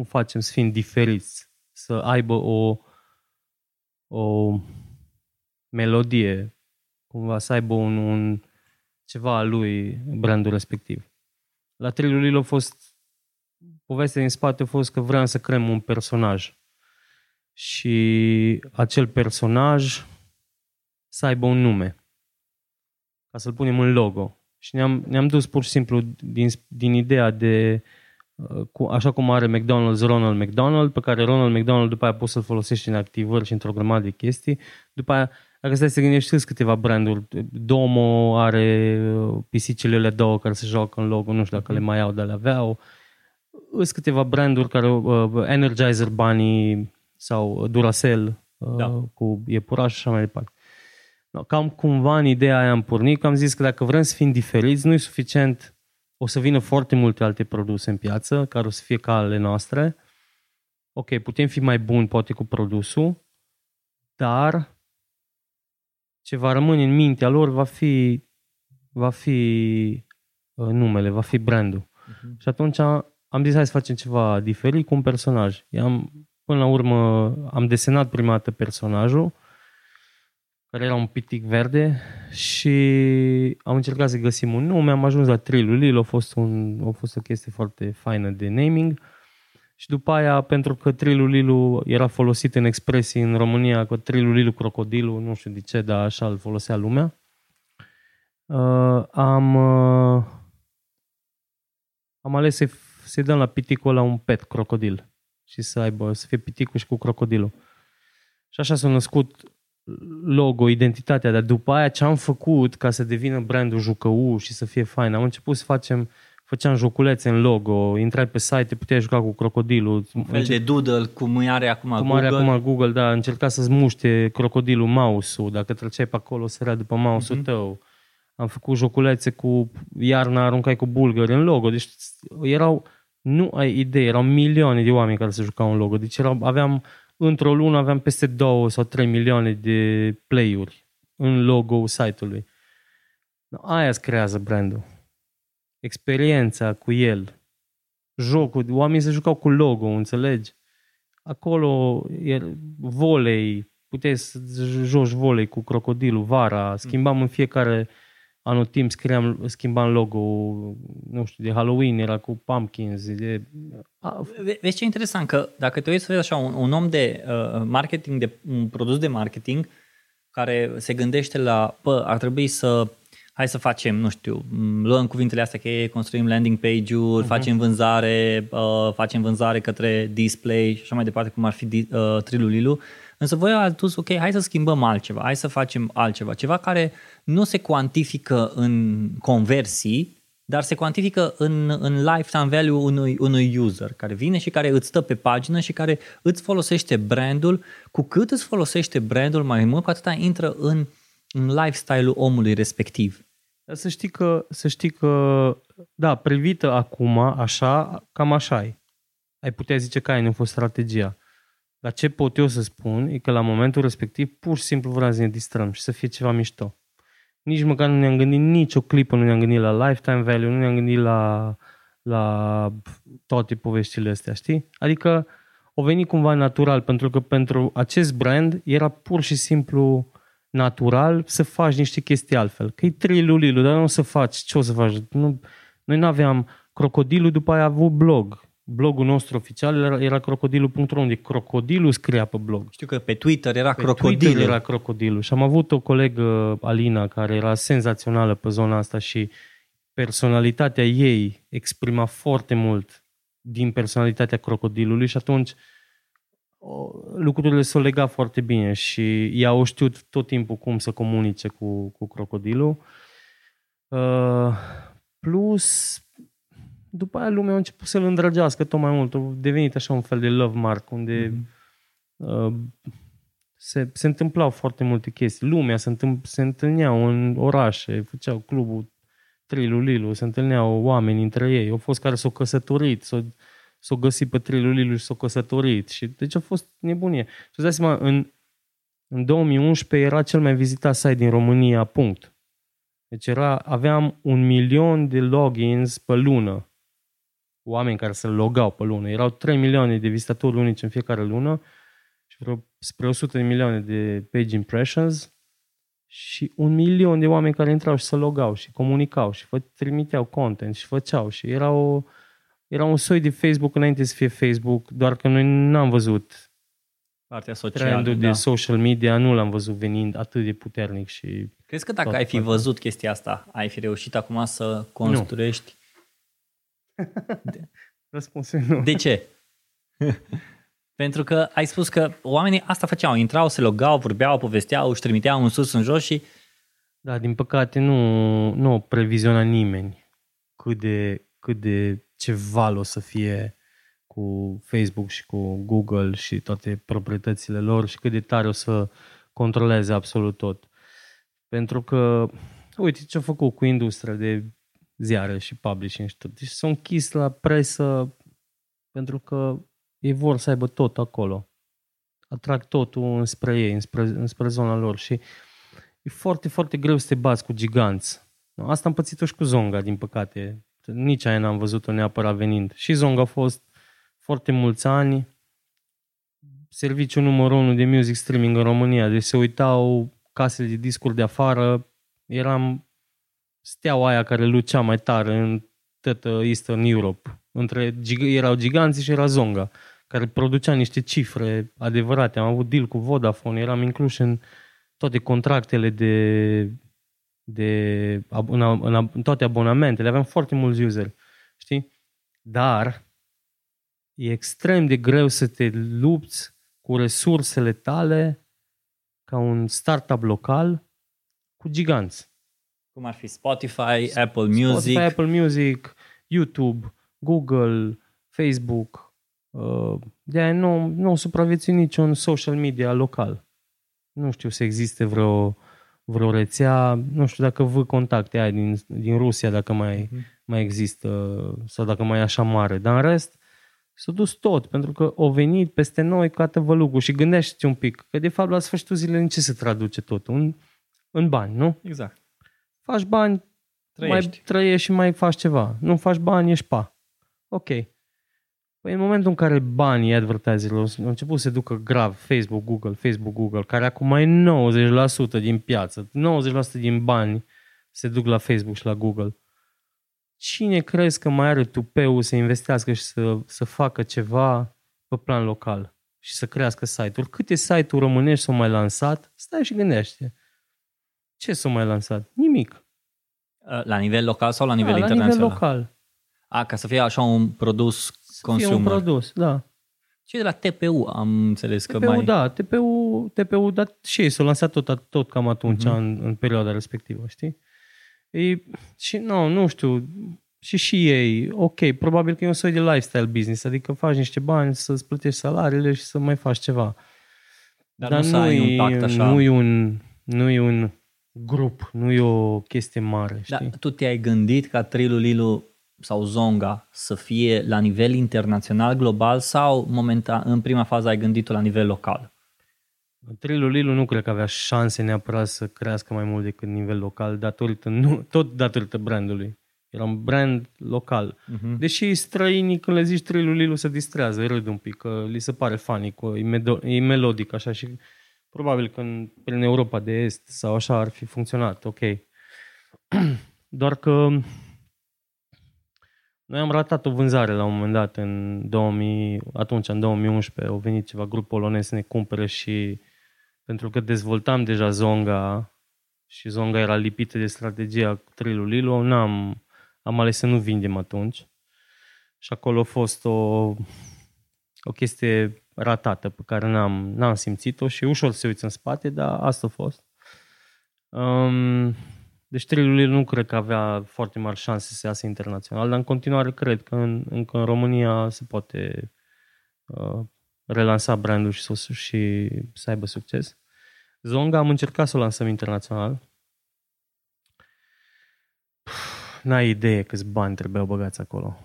facem să fim diferiți, să aibă o melodie, cumva să aibă un ceva al lui brandul respectiv. La Trilulilu a fost, povestea din spate a fost că vreau să creăm un personaj și acel personaj să aibă un nume, ca să-l punem în logo. Și ne-am dus pur și simplu din ideea de așa cum are McDonald's Ronald McDonald, pe care Ronald McDonald după aia poți să-l folosești în activări și într-o grămadă de chestii. După aia, dacă stai să gândești, știți câteva branduri. Domo are pisicile alea două care se joacă în logo, nu știu dacă le mai au, dar le aveau. Sunt câteva branduri care, Energizer Bunny sau Duracell, da, cu iepuraș și așa mai departe. Cam cumva în ideea aia am pornit, că am zis că dacă vrem să fim diferiți, nu e suficient. O să vină foarte multe alte produse în piață, care o să fie ca ale noastre. Ok, putem fi mai buni poate cu produsul, dar ce va rămâne în mintea lor va fi numele, va fi brandul. Uh-huh. Și atunci am zis hai să facem ceva diferit cu un personaj. Până la urmă am desenat prima dată personajul, care era un pitic verde, și am încercat să găsim un nume, am ajuns la Trilulilu, a fost o chestie foarte faină de naming. Și după aia, pentru că Trilulilu era folosit în expresii în România, cu Trilulilu crocodilul, nu știu de ce, dar așa îl folosea lumea, am ales să-i dăm la piticul ăla un pet, crocodil, și să fie piticul și cu crocodilul. Și așa s-a născut logo, identitatea, dar după aia ce am făcut ca să devină brandul jucău și să fie fain, am început să făceam joculețe în logo, intrai pe site, puteai juca cu crocodilul. Un fel de doodle, cum are acum Google. Da, încerca să-ți muște crocodilul mouse-ul, dacă treceai pe acolo, sărea după mouse-ul tău. Am făcut joculețe cu iarna, aruncai cu bulgări în logo, deci nu ai idee, erau milioane de oameni care se jucau în logo, deci într-o lună aveam peste 2 sau 3 milioane de play-uri în logo-ul site-ului. Aia îți creează brandul. Experiența cu el. Jocul. Oamenii se jucau cu logo, înțelegi? Acolo, volei, puteai să joci volei cu crocodilul vara. Schimbam în fiecare anotimp, schimbam logo-ul, nu știu, de Halloween, era cu pumpkins. Vezi ce interesant, că dacă te uiți să vezi așa un om de marketing, de un produs de marketing, care se gândește la, ar trebui să, hai să facem, nu știu, luăm cuvintele astea cheie, construim landing page-uri, facem vânzare către display și așa mai departe, cum ar fi Trilulilu. Însă voi ați dus, ok, hai să schimbăm altceva, hai să facem altceva, ceva care nu se cuantifică în conversii, dar se cuantifică în lifetime value unui user care vine și care îți stă pe pagină și care îți folosește brandul. Cu cât îți folosește brandul mai mult, cu atâta intră în lifestyle-ul omului respectiv. Să știi că, da, privită acum, așa, cam așa e. Ai putea zice că aia nu a fost strategia. Dar ce pot eu să spun e că la momentul respectiv pur și simplu vreau să ne distrăm și să fie ceva mișto. Nici măcar nu ne-am gândit, nici o clipă nu ne-am gândit la lifetime value, nu ne-am gândit la toate poveștile astea, știi? Adică o venit cumva natural, pentru că pentru acest brand era pur și simplu natural să faci niște chestii altfel. Că e Trilulilu, dar nu o să faci. Ce o să faci? Noi nu aveam crocodilul, după aia a avut blog. Blogul nostru oficial era crocodilul.ro, unde crocodilul scria pe blog. Știu că pe Twitter era crocodilul. Și am avut o colegă, Alina, care era senzațională pe zona asta și personalitatea ei exprima foarte mult din personalitatea crocodilului și atunci lucrurile s-au legat foarte bine și ea o știut tot timpul cum să comunice cu crocodilul. Plus... După aia lumea a început să-l îndrăgească tot mai mult. A devenit așa un fel de love mark, unde se întâmplau foarte multe chestii. Lumea se întâlneau în orașe, făceau clubul Trilulilu, se întâlneau oameni între ei. Au fost care s-au căsătorit, s-au găsit pe Trilulilu și s-au căsătorit. Și, deci a fost nebunie. Și-ți dai seama, în 2011 era cel mai vizitat site din România, punct. Deci aveam 1 milion de logins pe lună. Oameni care se logau pe lună. Erau 3 milioane de vizitatori unici în fiecare lună și spre 100 de milioane de page impressions și 1 milion de oameni care intrau și se logau și comunicau și trimiteau content și făceau. Și era un soi de Facebook înainte să fie Facebook, doar că noi n-am văzut partea socială, trendul de social media, nu l-am văzut venind atât de puternic. Și crezi că dacă ai fi văzut chestia asta, ai fi reușit acum să construiești? Răspunsul nu. De ce? Pentru că ai spus că oamenii asta făceau, intrau, se logau, vorbeau, povesteau, își trimiteau în sus, în jos și... Da, din păcate nu o previziona nimeni cât de ce val o să fie cu Facebook și cu Google și toate proprietățile lor și cât de tare o să controleze absolut tot. Pentru că, uite ce-a făcut cu industria de ziare și publishing și tot. Deci s-au închis la presă pentru că ei vor să aibă tot acolo. atrag totul înspre ei, înspre zona lor și e foarte, foarte greu să te bați cu giganți. Asta am pățit-o și cu Zonga, din păcate. Nici aia n-am văzut-o neapărat venind. Și Zonga a fost foarte mulți ani serviciul numărul 1 de music streaming în România. Deci se uitau casele de discuri de afară. Eram steaua aia care lucea mai tare în toată Eastern Europe. Erau giganții și era Zonga, care producea niște cifre adevărate. Am avut deal cu Vodafone, eram inclus în toate contractele în toate abonamentele, aveam foarte mulți useri, știi? Dar e extrem de greu să te lupți cu resursele tale ca un startup local cu giganți. Cum ar fi Spotify, Apple Music, YouTube, Google, Facebook. De-aia nu supraviețui niciun social media local. Nu știu să existe vreo rețea, nu știu dacă vă contacte aia din Rusia, dacă mai există sau dacă mai e așa mare. Dar în rest s-a dus tot, pentru că au venit peste noi ca tăvălugul. Și gândește-te un pic, că de fapt la sfârșitul zilei în ce se traduce totul? În bani, nu? Exact. Faci bani, mai trăiești și mai faci ceva. Nu faci bani, ești pa. Ok. Păi în momentul în care banii advertiserilor au început să ducă grav Facebook, Google, care acum e 90% din piață, 90% din bani se duc la Facebook și la Google. Cine crezi că mai are tupeul să investească și să facă ceva pe plan local și să crească site-uri? Câte site-uri românești s-au mai lansat? Stai și gândește. Ce s-au mai lansat? Nimic. La nivel local sau la nivel internațional? La nivel local. Ca să fie așa un produs consumer. Să fie un produs, da. Și de la TPU am înțeles că mai... Da, TPU, da, și ei s-au lansat tot cam atunci, în perioada respectivă, știi? Și nu știu, și ei, ok, probabil că e un soi de lifestyle business, adică faci niște bani să-ți plătești salariile și să mai faci ceva. Dar nu e un grup, nu e o chestie mare, știi? Dar tu te-ai gândit ca Trilulilu sau Zonga să fie la nivel internațional, global, sau momentan, în prima fază ai gândit-o la nivel local? Trilulilu nu cred că avea șanse neapărat să crească mai mult decât nivel local, tot datorită brandului. Era un brand local. Deși străinii, când le zici Trilulilu, se distrează, râd un pic, că li se pare fanic, e melodic așa și probabil că prin Europa de Est sau așa ar fi funcționat, ok. Doar că noi am ratat o vânzare la un moment dat, în 2011, au venit ceva grup polonez să ne cumpere și pentru că dezvoltam deja Zonga și Zonga era lipită de strategia Trilulilu, am ales să nu vindem atunci și acolo a fost o chestie ratată pe care n-am simțit-o și ușor se uită în spate, dar asta a fost. Deci Trilulilu nu cred că avea foarte mari șanse să iasă internațional, dar în continuare cred că încă în România se poate relansa brandul și să aibă succes. Zonga am încercat să o lansăm internațional. N-ai idee câți bani trebuiau băgați acolo.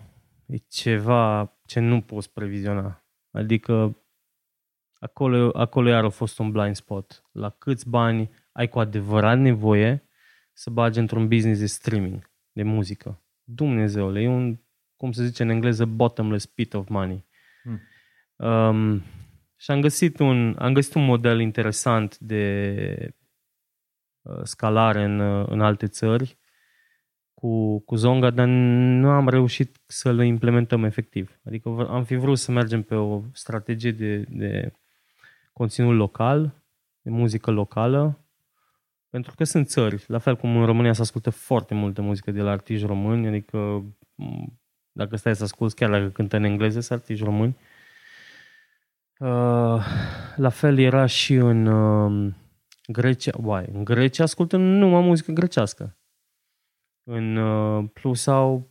E ceva ce nu poți previziona. Adică acolo iar a fost un blind spot. La câți bani ai cu adevărat nevoie să bagi într-un business de streaming, de muzică. Dumnezeule, e un, cum se zice în engleză, bottomless pit of money. Și am găsit un model interesant de scalare în alte țări cu Zonga, dar nu am reușit să le implementăm efectiv. Adică am fi vrut să mergem pe o strategie de conținut local, de muzică locală, pentru că sunt țări, la fel cum în România se ascultă foarte multă muzică de la artiști români, adică dacă stai să asculți, chiar dacă cântă în engleză, sunt artiști români. La fel era și în Grecia. În Grecia ascultă numai muzică grecească. În plus au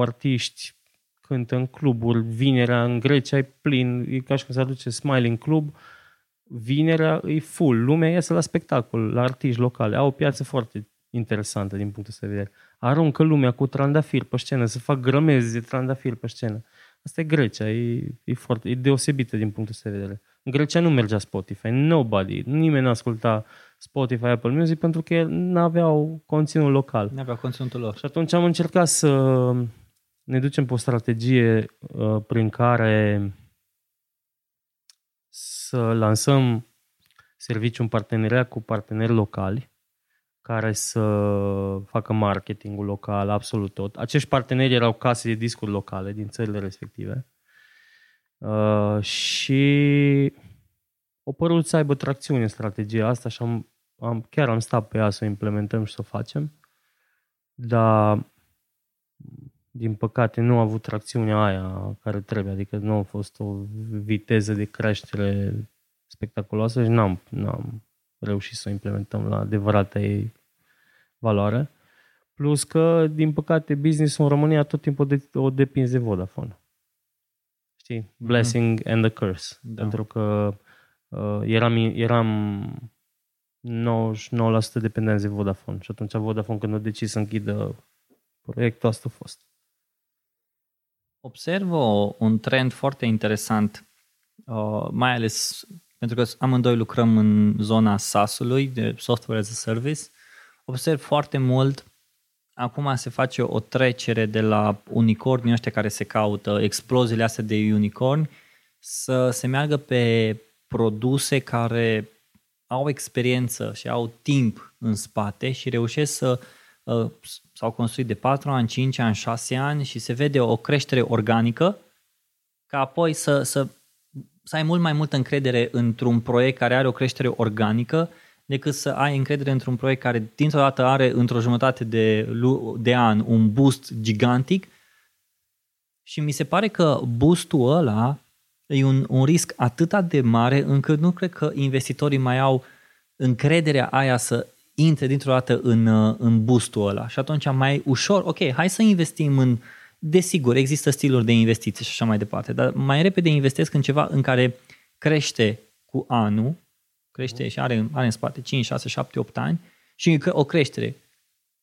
artiști, cântă în cluburi, vinerea în Grecia e plin, e ca și cum se aduce Smiling Club, vinerea e full, lumea iese la spectacol, la artiști locale, au o piață foarte interesantă din punctul ăsta de vedere. Aruncă lumea cu trandafiri pe scenă, să fac grămezi de trandafiri pe scenă. Asta e Grecia, e deosebită din punctul ăsta de vedere. În Grecia nu mergea Spotify, nobody, nimeni nu asculta Spotify, Apple Music, pentru că n-aveau conținut local. N-aveau conținutul lor. Și atunci am încercat să ne ducem pe o strategie prin care să lansăm serviciu în parteneria cu parteneri locali care să facă marketingul local, absolut tot. Acești parteneri erau case de discuri locale din țările respective și o părut să aibă tracțiune strategia asta și chiar am stat pe ea să o implementăm și să o facem, dar din păcate nu a avut tracțiunea aia care trebuie, adică nu a fost o viteză de creștere spectaculoasă și n-am reușit să o implementăm la adevărata ei valoare. Plus că, din păcate, business-ul în România tot timpul o depinzi de Vodafone. Știi? Blessing and the curse. Da. Pentru că eram 99% dependenți de Vodafone și atunci Vodafone, când a decis să închidă proiectul, asta a fost. Observ un trend foarte interesant, mai ales pentru că amândoi lucrăm în zona SaaS-ului, de Software as a Service. Observ foarte mult, acum se face o trecere de la unicorni ăștia care se caută, exploziile astea de unicorni, să se meargă pe produse care au experiență și au timp în spate și reușesc să s-au construit de 4 ani, 5 ani, 6 ani și se vede o creștere organică, ca apoi să ai mult mai multă încredere într-un proiect care are o creștere organică decât să ai încredere într-un proiect care dintr-o dată are într-o jumătate de an un boost gigantic. Și mi se pare că boost-ul ăla e un risc atât de mare încât nu cred că investitorii mai au încrederea aia să intre dintr-o dată în boost-ul ăla. Și atunci mai ușor, ok, hai să investim în... Desigur, există stiluri de investiții și așa mai departe, dar mai repede investesc în ceva în care crește cu anul, crește și are în spate 5, 6, 7, 8 ani și o creștere.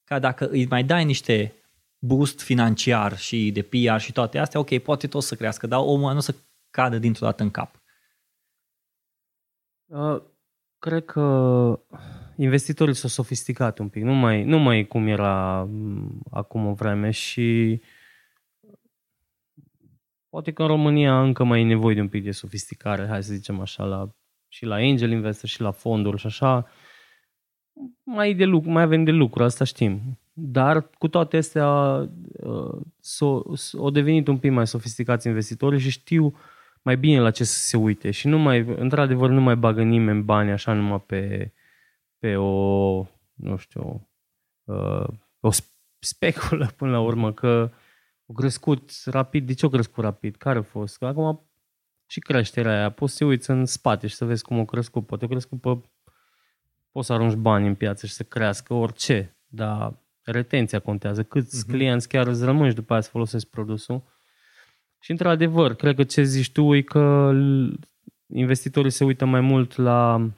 Ca dacă îi mai dai niște boost financiar și de PR și toate astea, ok, poate tot să crească, dar omul nu o să cadă dintr-o dată în cap. Cred că investitorii s-au sofisticat un pic, nu mai e cum era acum o vreme și poate că în România încă mai e nevoie de un pic de sofisticare, hai să zicem așa, și la angel investor și la fonduri și așa. Mai avem de lucru, asta știm. Dar cu toate astea au devenit un pic mai sofisticați investitorii și știu mai bine la ce să se uite. Și într-adevăr nu mai bagă nimeni bani așa numai pe o, nu știu, o speculă până la urmă că au crescut rapid. De ce au crescut rapid? Care a fost? Că acum și creșterea aia. Poți să te uiți în spate și să vezi cum au crescut. Poate au crescut poți să arunci bani în piață și să crească orice. Dar retenția contează. Câți clienți chiar îți rămâni după aia să folosești produsul. Și într-adevăr, cred că ce zici tu e că investitorii se uită mai mult la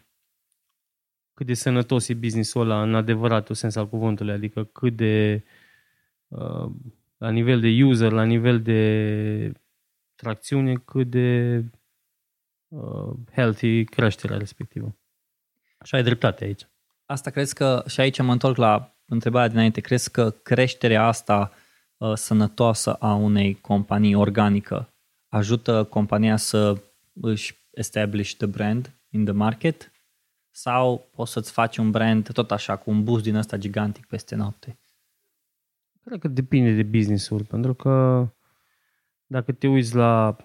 cât de sănătos e business-ul ăla în adevăratul sens al cuvântului. Adică cât de... la nivel de user, la nivel de tracțiune, cât de healthy creșterea respectivă. Și ai dreptate aici. Asta crezi că, și aici mă întorc la întrebarea dinainte, crezi că creșterea asta sănătoasă a unei companii organică ajută compania să își establish the brand in the market? Sau poți să-ți faci un brand tot așa, cu un boost din ăsta gigantic peste noapte? Cred că depinde de business-uri, pentru că dacă te uiți la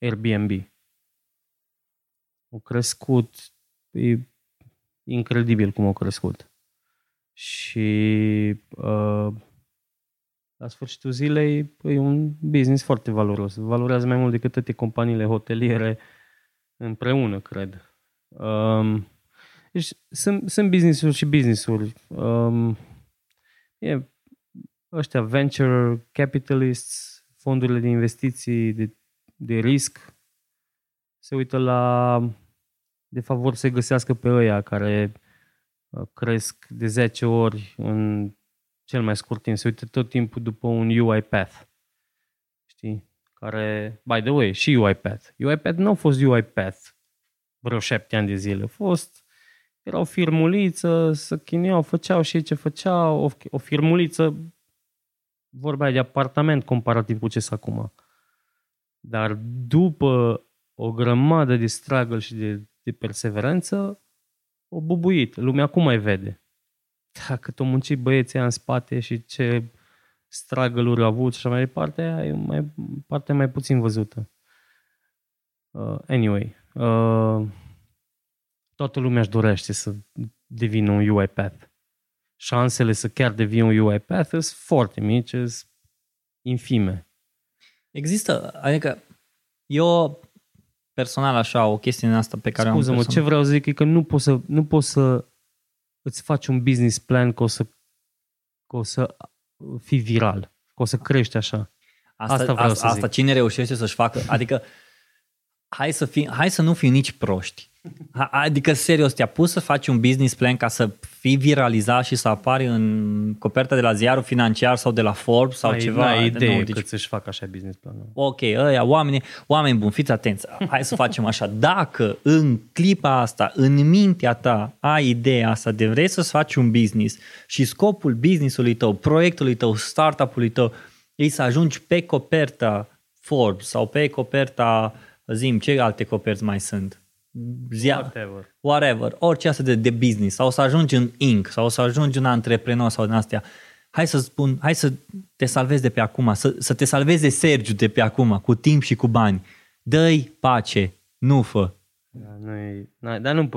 Airbnb, au crescut, e incredibil cum au crescut. Și la sfârșitul zilei e un business foarte valoros. Valorează mai mult decât toate companiile hoteliere împreună, cred. Deci sunt business-uri și business-uri. Ăștia venture capitalists, fondurile de investiții de risc, se uită de fapt vor să găsească pe ăia care cresc de 10 ori în cel mai scurt timp, se uită tot timpul după un UiPath. Știi? care, by the way, și UiPath. UiPath nu a fost UiPath vreo 7 ani de zile. A fost, era o firmuliță, se chineau, făceau și ce făceau, o firmuliță, vorba aia de apartament comparativ cu ce s-a acum. Dar după o grămadă de struggle și de perseverență, o bubuit. Lumea acum mai vede. Dacă o munci băieții în spate și ce struggle-uri au avut și așa mai departe, e mai, partea mai puțin văzută. Toată lumea își dorește să devină un UiPath. Șansele să chiar devină un UiPath sunt foarte mici, sunt infime. Există, adică eu personal așa, o chestie în asta pe care am personal. Ce vreau să zic e că nu poți să îți faci un business plan că o să fii viral, că o să crești așa. Asta cine reușește să-și facă, adică hai să nu fii nici proști. Adică serios, te-a pus să faci un business plan ca să fii viralizat și să apari în coperta de la Ziarul Financiar sau de la Forbes sau ceva. N-ai idee că să-și facă așa business plan. Ok, ăia, oameni buni, fiți atenți, hai să facem așa. Dacă în clipa asta, în mintea ta, ai ideea asta de vrei să-ți faci un business și scopul business-ului tău, proiectului tău, startup-ului tău, e să ajungi pe coperta Forbes sau pe coperta, ce alte coperți mai sunt? Whatever, orice asta de business, sau să ajungi în Inc, sau să ajungi un antreprenor sau din astea. Hai să te salvezi de pe acum, să te salveze Sergiu de pe acum, cu timp și cu bani. Dă-i pace, nu fă. Dar nu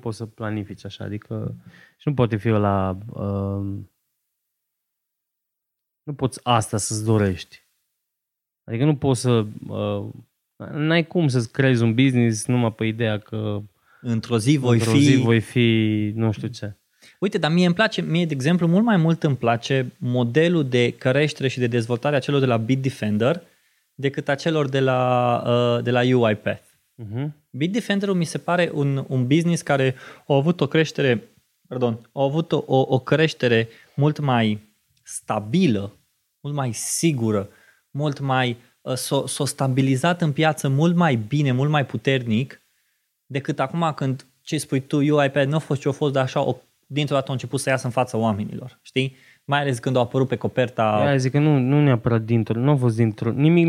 poți să planifici așa, adică și nu poate fi ăla, nu poți asta să-ți dorești. Adică nu poți să... n-ai cum să-ți creezi un business numai pe ideea că într-o zi voi fi nu știu ce. Uite, dar mie de exemplu mult mai mult îmi place modelul de creștere și de dezvoltare a celor de la Bitdefender decât a celor de la UiPath. Uh-huh. Bitdefenderul mi se pare un business care a avut o creștere mult mai stabilă, mult mai sigură, mult mai s-o stabilizat în piață mult mai bine, mult mai puternic decât acum când, ce spui tu, UiPath nu a fost ce a fost, dar așa dintr-o dată a început să iasă în fața oamenilor, știi? Mai ales când au apărut pe coperta... Ia zic că nu neapărat nimic nu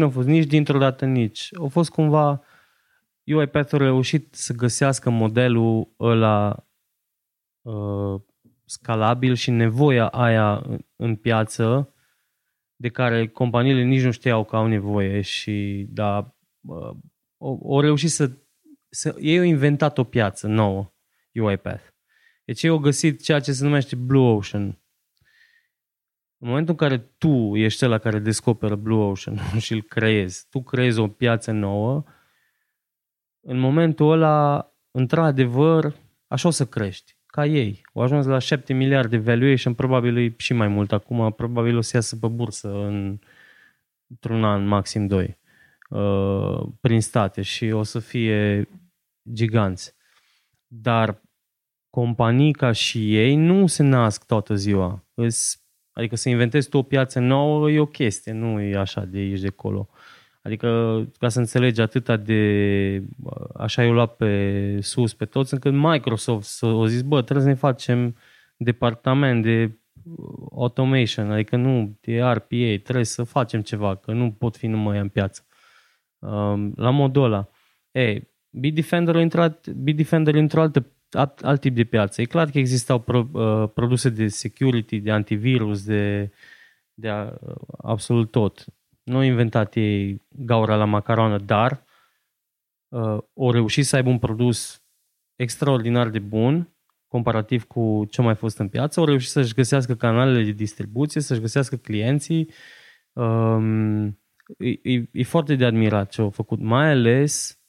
a fost nici dintr-o dată nici. A fost cumva, UiPath a reușit să găsească modelul ăla scalabil și nevoia aia în piață de care companiile nici nu știau că au nevoie și da, au reușit să ei au inventat o piață nouă, UiPath. Deci ei au găsit ceea ce se numește Blue Ocean. În momentul în care tu ești ăla care descoperă Blue Ocean și îl creezi, tu creezi o piață nouă, în momentul ăla, într-adevăr, așa o să crești. Ca ei. Au ajuns la 7 miliarde valuation, probabil e și mai mult acum, probabil o să iasă pe bursă într-un an, maxim 2, prin state și o să fie giganți. Dar companii ca și ei nu se nasc toată ziua. Adică să inventezi tu o piață nouă e o chestie, nu e așa de aici de acolo. Adică, ca să înțelegi atâta de... Așa i-au luat pe sus pe toți, încât Microsoft a zis, trebuie să ne facem departament de automation, adică nu, de RPA, trebuie să facem ceva, că nu pot fi numai în piață. La modul ăla. Bitdefender a intrat într-o alt tip de piață. E clar că existau produse de security, de antivirus, de absolut tot. Nu au inventat ei gaura la macaroană, dar au reușit să aibă un produs extraordinar de bun, comparativ cu ce mai fost în piață, au reușit să-și găsească canalele de distribuție, să-și găsească clienții. E foarte de admirat ce au făcut, mai ales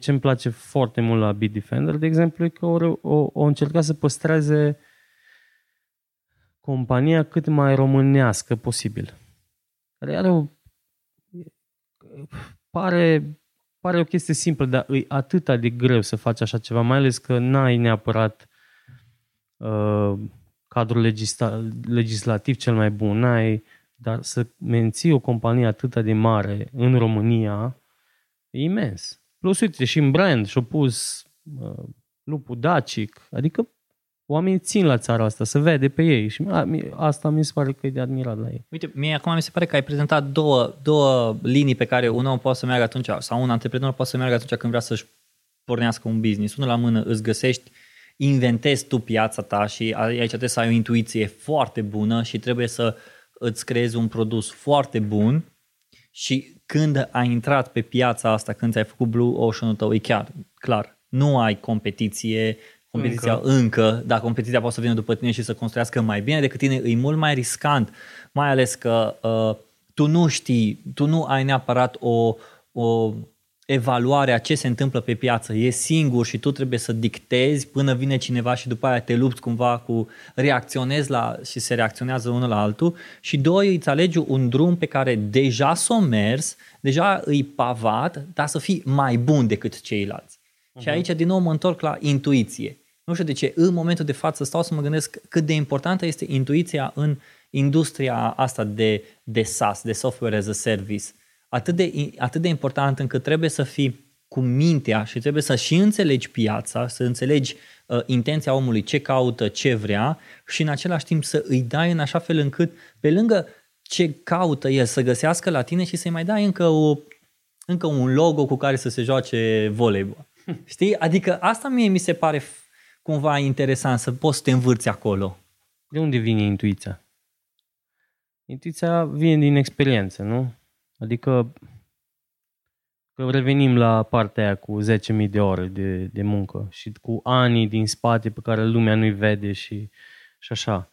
ce îmi place foarte mult la Bitdefender, de exemplu, e că au încercat să păstreze compania cât mai românească posibil. Pare o chestie simplă, dar e atâta de greu să faci așa ceva, mai ales că n-ai neapărat cadrul legislativ cel mai bun, n-ai Dar să menții o companie atât de mare în România e imens. Plus, uite, și în brand și-a pus lupul dacic. Adică oamenii țin la țara asta, se vede pe ei și asta mi se pare că e de admirat la ei. Uite, mie acum mi se pare că ai prezentat două linii pe care un om poate să meargă atunci sau un antreprenor poate să meargă atunci când vrea să-și pornească un business. Unul la mână îți găsești, inventezi tu piața ta și aici trebuie să ai o intuiție foarte bună și trebuie să îți creezi un produs foarte bun și când ai intrat pe piața asta, când ți-ai făcut Blue Ocean-ul tău, e chiar clar, nu ai competiția încă, dar competiția poate să vină după tine și să construiască mai bine decât tine, e mult mai riscant, mai ales că tu nu știi, tu nu ai neapărat o evaluare a ce se întâmplă pe piață, e singur și tu trebuie să dictezi până vine cineva și după aia te lupți cumva cu, reacționezi și se reacționează unul la altul și doi, îți alegi un drum pe care deja s-o mers, deja îi pavat, dar să fii mai bun decât ceilalți. Și aici din nou mă întorc la intuiție. Nu știu de ce, în momentul de față stau să mă gândesc cât de importantă este intuiția în industria asta de SaaS, de Software as a Service. Atât de important încât trebuie să fii cu mintea și trebuie să și înțelegi piața, să înțelegi intenția omului, ce caută, ce vrea și în același timp să îi dai în așa fel încât pe lângă ce caută el să găsească la tine și să-i mai dai încă un logo cu care să se joace voleibol. Știi? Adică asta mie mi se pare cumva interesant, să poți să te învârți acolo. De unde vine intuiția? Intuiția vine din experiență, nu? Adică că revenim la partea aia cu 10.000 de ore de muncă și cu ani din spate pe care lumea nu-i vede și așa.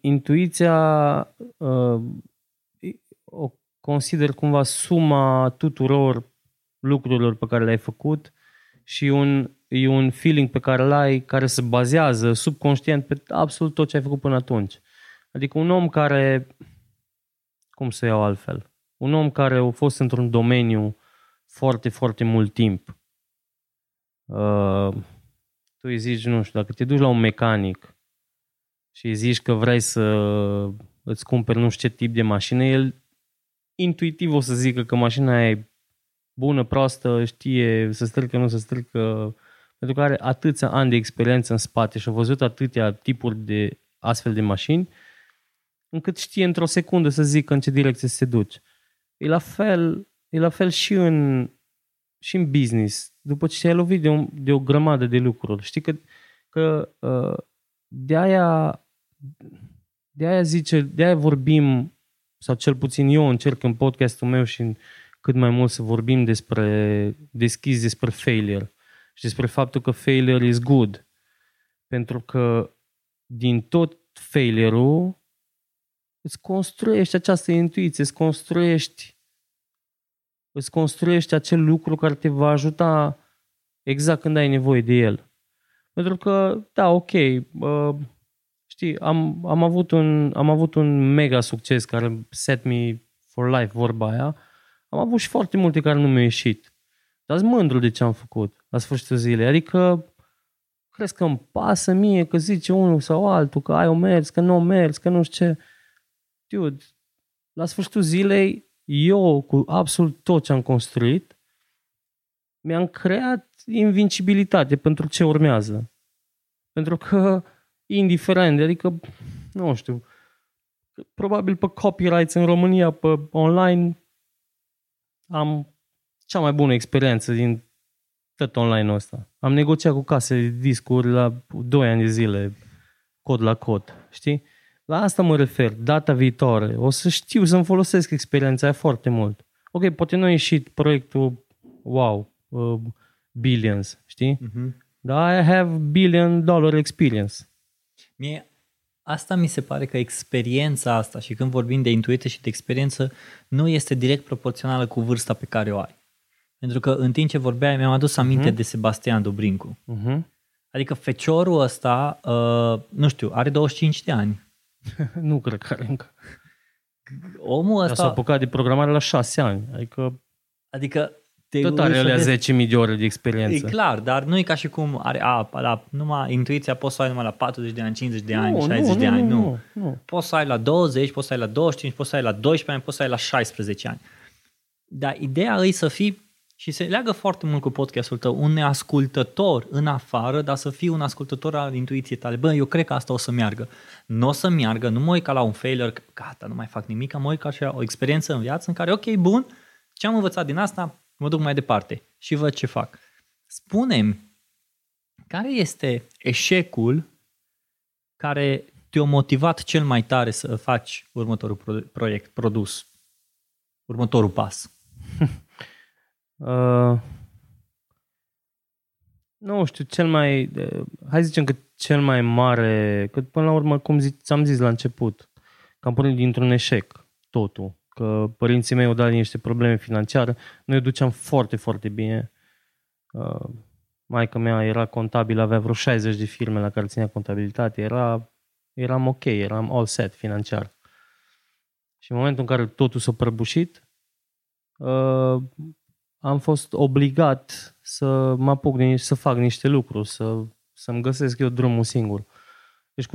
Intuiția o consider cumva suma tuturor lucrurilor pe care le-ai făcut și e un feeling pe care l-ai, care se bazează subconștient pe absolut tot ce ai făcut până atunci. Adică un om care, cum să iau altfel, un om care a fost într-un domeniu foarte, foarte mult timp. Tu îi zici, nu știu, dacă te duci la un mecanic și îi zici că vrei să îți cumperi nu știu ce tip de mașină, el intuitiv o să zică că mașina e bună, proastă, știe să strică, nu să strică, pentru că are atâția ani de experiență în spate și a văzut atâtea tipuri de astfel de mașini, încât știe într-o secundă să zică în ce direcție se duce. E la fel și în business, după ce te-ai lovit de o grămadă de lucruri. Știi că de-aia vorbim, sau cel puțin eu încerc în podcastul meu și în cât mai mult să vorbim despre failure și despre faptul că failure is good. Pentru că din tot failure-ul îți construiești această intuiție, îți construiești acel lucru care te va ajuta exact când ai nevoie de el. Pentru că, da, ok, știi, am avut un mega succes care set me for life, vorba aia. Am avut și foarte multe care nu mi-au ieșit. Dar sunt mândru de ce am făcut la sfârșitul zilei. Adică, crezi că îmi pasă mie că zice unul sau altul că ai o mers, că nu o mers, că nu știu ce. Dude, la sfârșitul zilei, eu cu absolut tot ce am construit, mi-am creat invincibilitate pentru ce urmează. Pentru că, indiferent, adică, nu știu, probabil pe copyrights în România, pe online, am cea mai bună experiență din tot online-ul ăsta. Am negociat cu case de discuri la 2 ani de zile, cod la cod, știi? La asta mă refer, data viitoare. O să știu să-mi folosesc experiența aia foarte mult. Ok, poate nu a ieșit proiectul, wow, billions, știi? Uh-huh. Dar I have $1 billion experience. Mie asta mi se pare că experiența asta și când vorbim de intuiție și de experiență nu este direct proporțională cu vârsta pe care o ai. Pentru că în timp ce vorbeai mi-am adus aminte de Sebastian Dobrincu. Uh-huh. Adică feciorul ăsta, nu știu, are 25 de ani. Nu cred că are încă. Omul ăsta s-a apucat de programare la 6 ani. Adică tot are alea 10.000 de ore de experiență. E clar, dar nu e ca și cum are numai intuiția poți să ai numai la 40 de ani, 50 de ani, 60 de ani, nu. Poți să ai la 20, poți să ai la 25, poți să ai la 12 ani, poți să ai la 16 ani. Dar ideea e să fii, și se leagă foarte mult cu podcastul tău, un neascultător în afară, dar să fii un ascultător al intuiției tale. Bă, eu cred că asta o să meargă. Nu o să meargă, nu mă uit ca la un failure, gata, nu mai fac nimic, mă uit ca și o experiență în viață în care, ok, bun, ce am învățat din asta, mă duc mai departe și văd ce fac. Spune-mi, care este eșecul care te-a motivat cel mai tare să faci următorul proiect, produs, următorul pas? Nu știu, hai să zicem că cel mai mare, că până la urmă, cum ți-am zis la început, că am pornit dintr-un eșec totul, că părinții mei au dat niște probleme financiare, noi o duceam foarte, foarte bine. Maica mea era contabilă, avea vreo 60 de firme la care ținea contabilitate, eram ok, eram all set financiar. Și în momentul în care totul s-a prăbușit, am fost obligat să mă apuc să fac niște lucruri, să-mi găsesc eu drumul singur. Deci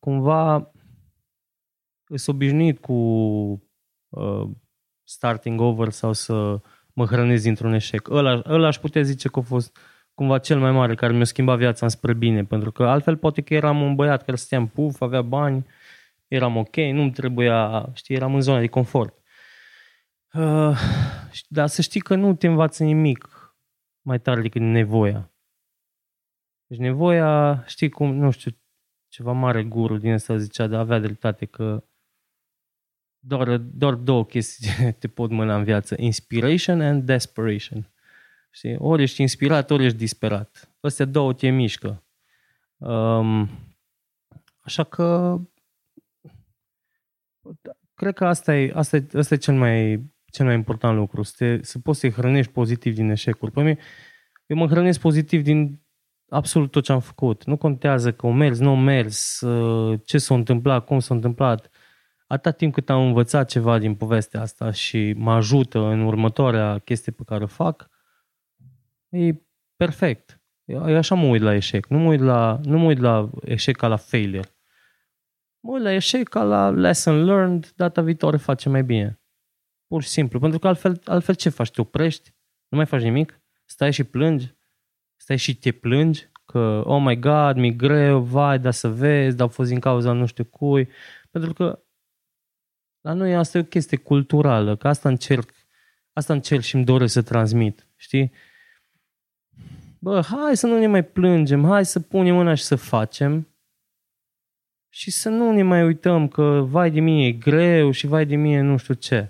cumva îs obișnuit cu starting over sau să mă hrănesc dintr-un eșec. Ăla aș putea zice că a fost cumva cel mai mare, care mi-a schimbat viața înspre bine, pentru că altfel poate că eram un băiat care stătea în puf, avea bani, eram ok, nu-mi trebuia, știi, eram în zona de confort. Dar să știi că nu te învață nimic mai tare decât nevoia. Deci nevoia, știi cum, nu știu, ceva mare guru din ăsta zicea, dar avea dreptate că doar două chestii te pot mâna în viață, inspiration and desperation. Știi? Ori ești inspirat, ori ești disperat. Astea două te mișcă. Așa că cred că asta e cel mai important lucru, să poți să-i hrănești pozitiv din eșecuri. Pe mine, eu mă hrănesc pozitiv din absolut tot ce am făcut. Nu contează că o mers, nu o mers, ce s-a întâmplat, cum s-a întâmplat. Atâta timp cât am învățat ceva din povestea asta și mă ajută în următoarea chestie pe care o fac, e perfect. Eu așa mă uit la eșec. Nu mă uit la eșec ca la failure. Mă uit la eșec ca la lesson learned, data viitoare face mai bine. Pur și simplu, pentru că altfel ce faci? Te oprești? Nu mai faci nimic? Stai și plângi? Stai și te plângi? Că, oh my god, mi-e greu, vai, da să vezi, dar au fost din cauza nu știu cui. Pentru că la noi asta e o chestie culturală, că asta încerc și îmi doresc să transmit, știi? Bă, hai să nu ne mai plângem, hai să punem mâna și să facem și să nu ne mai uităm că vai de mine e greu și vai de mine nu știu ce.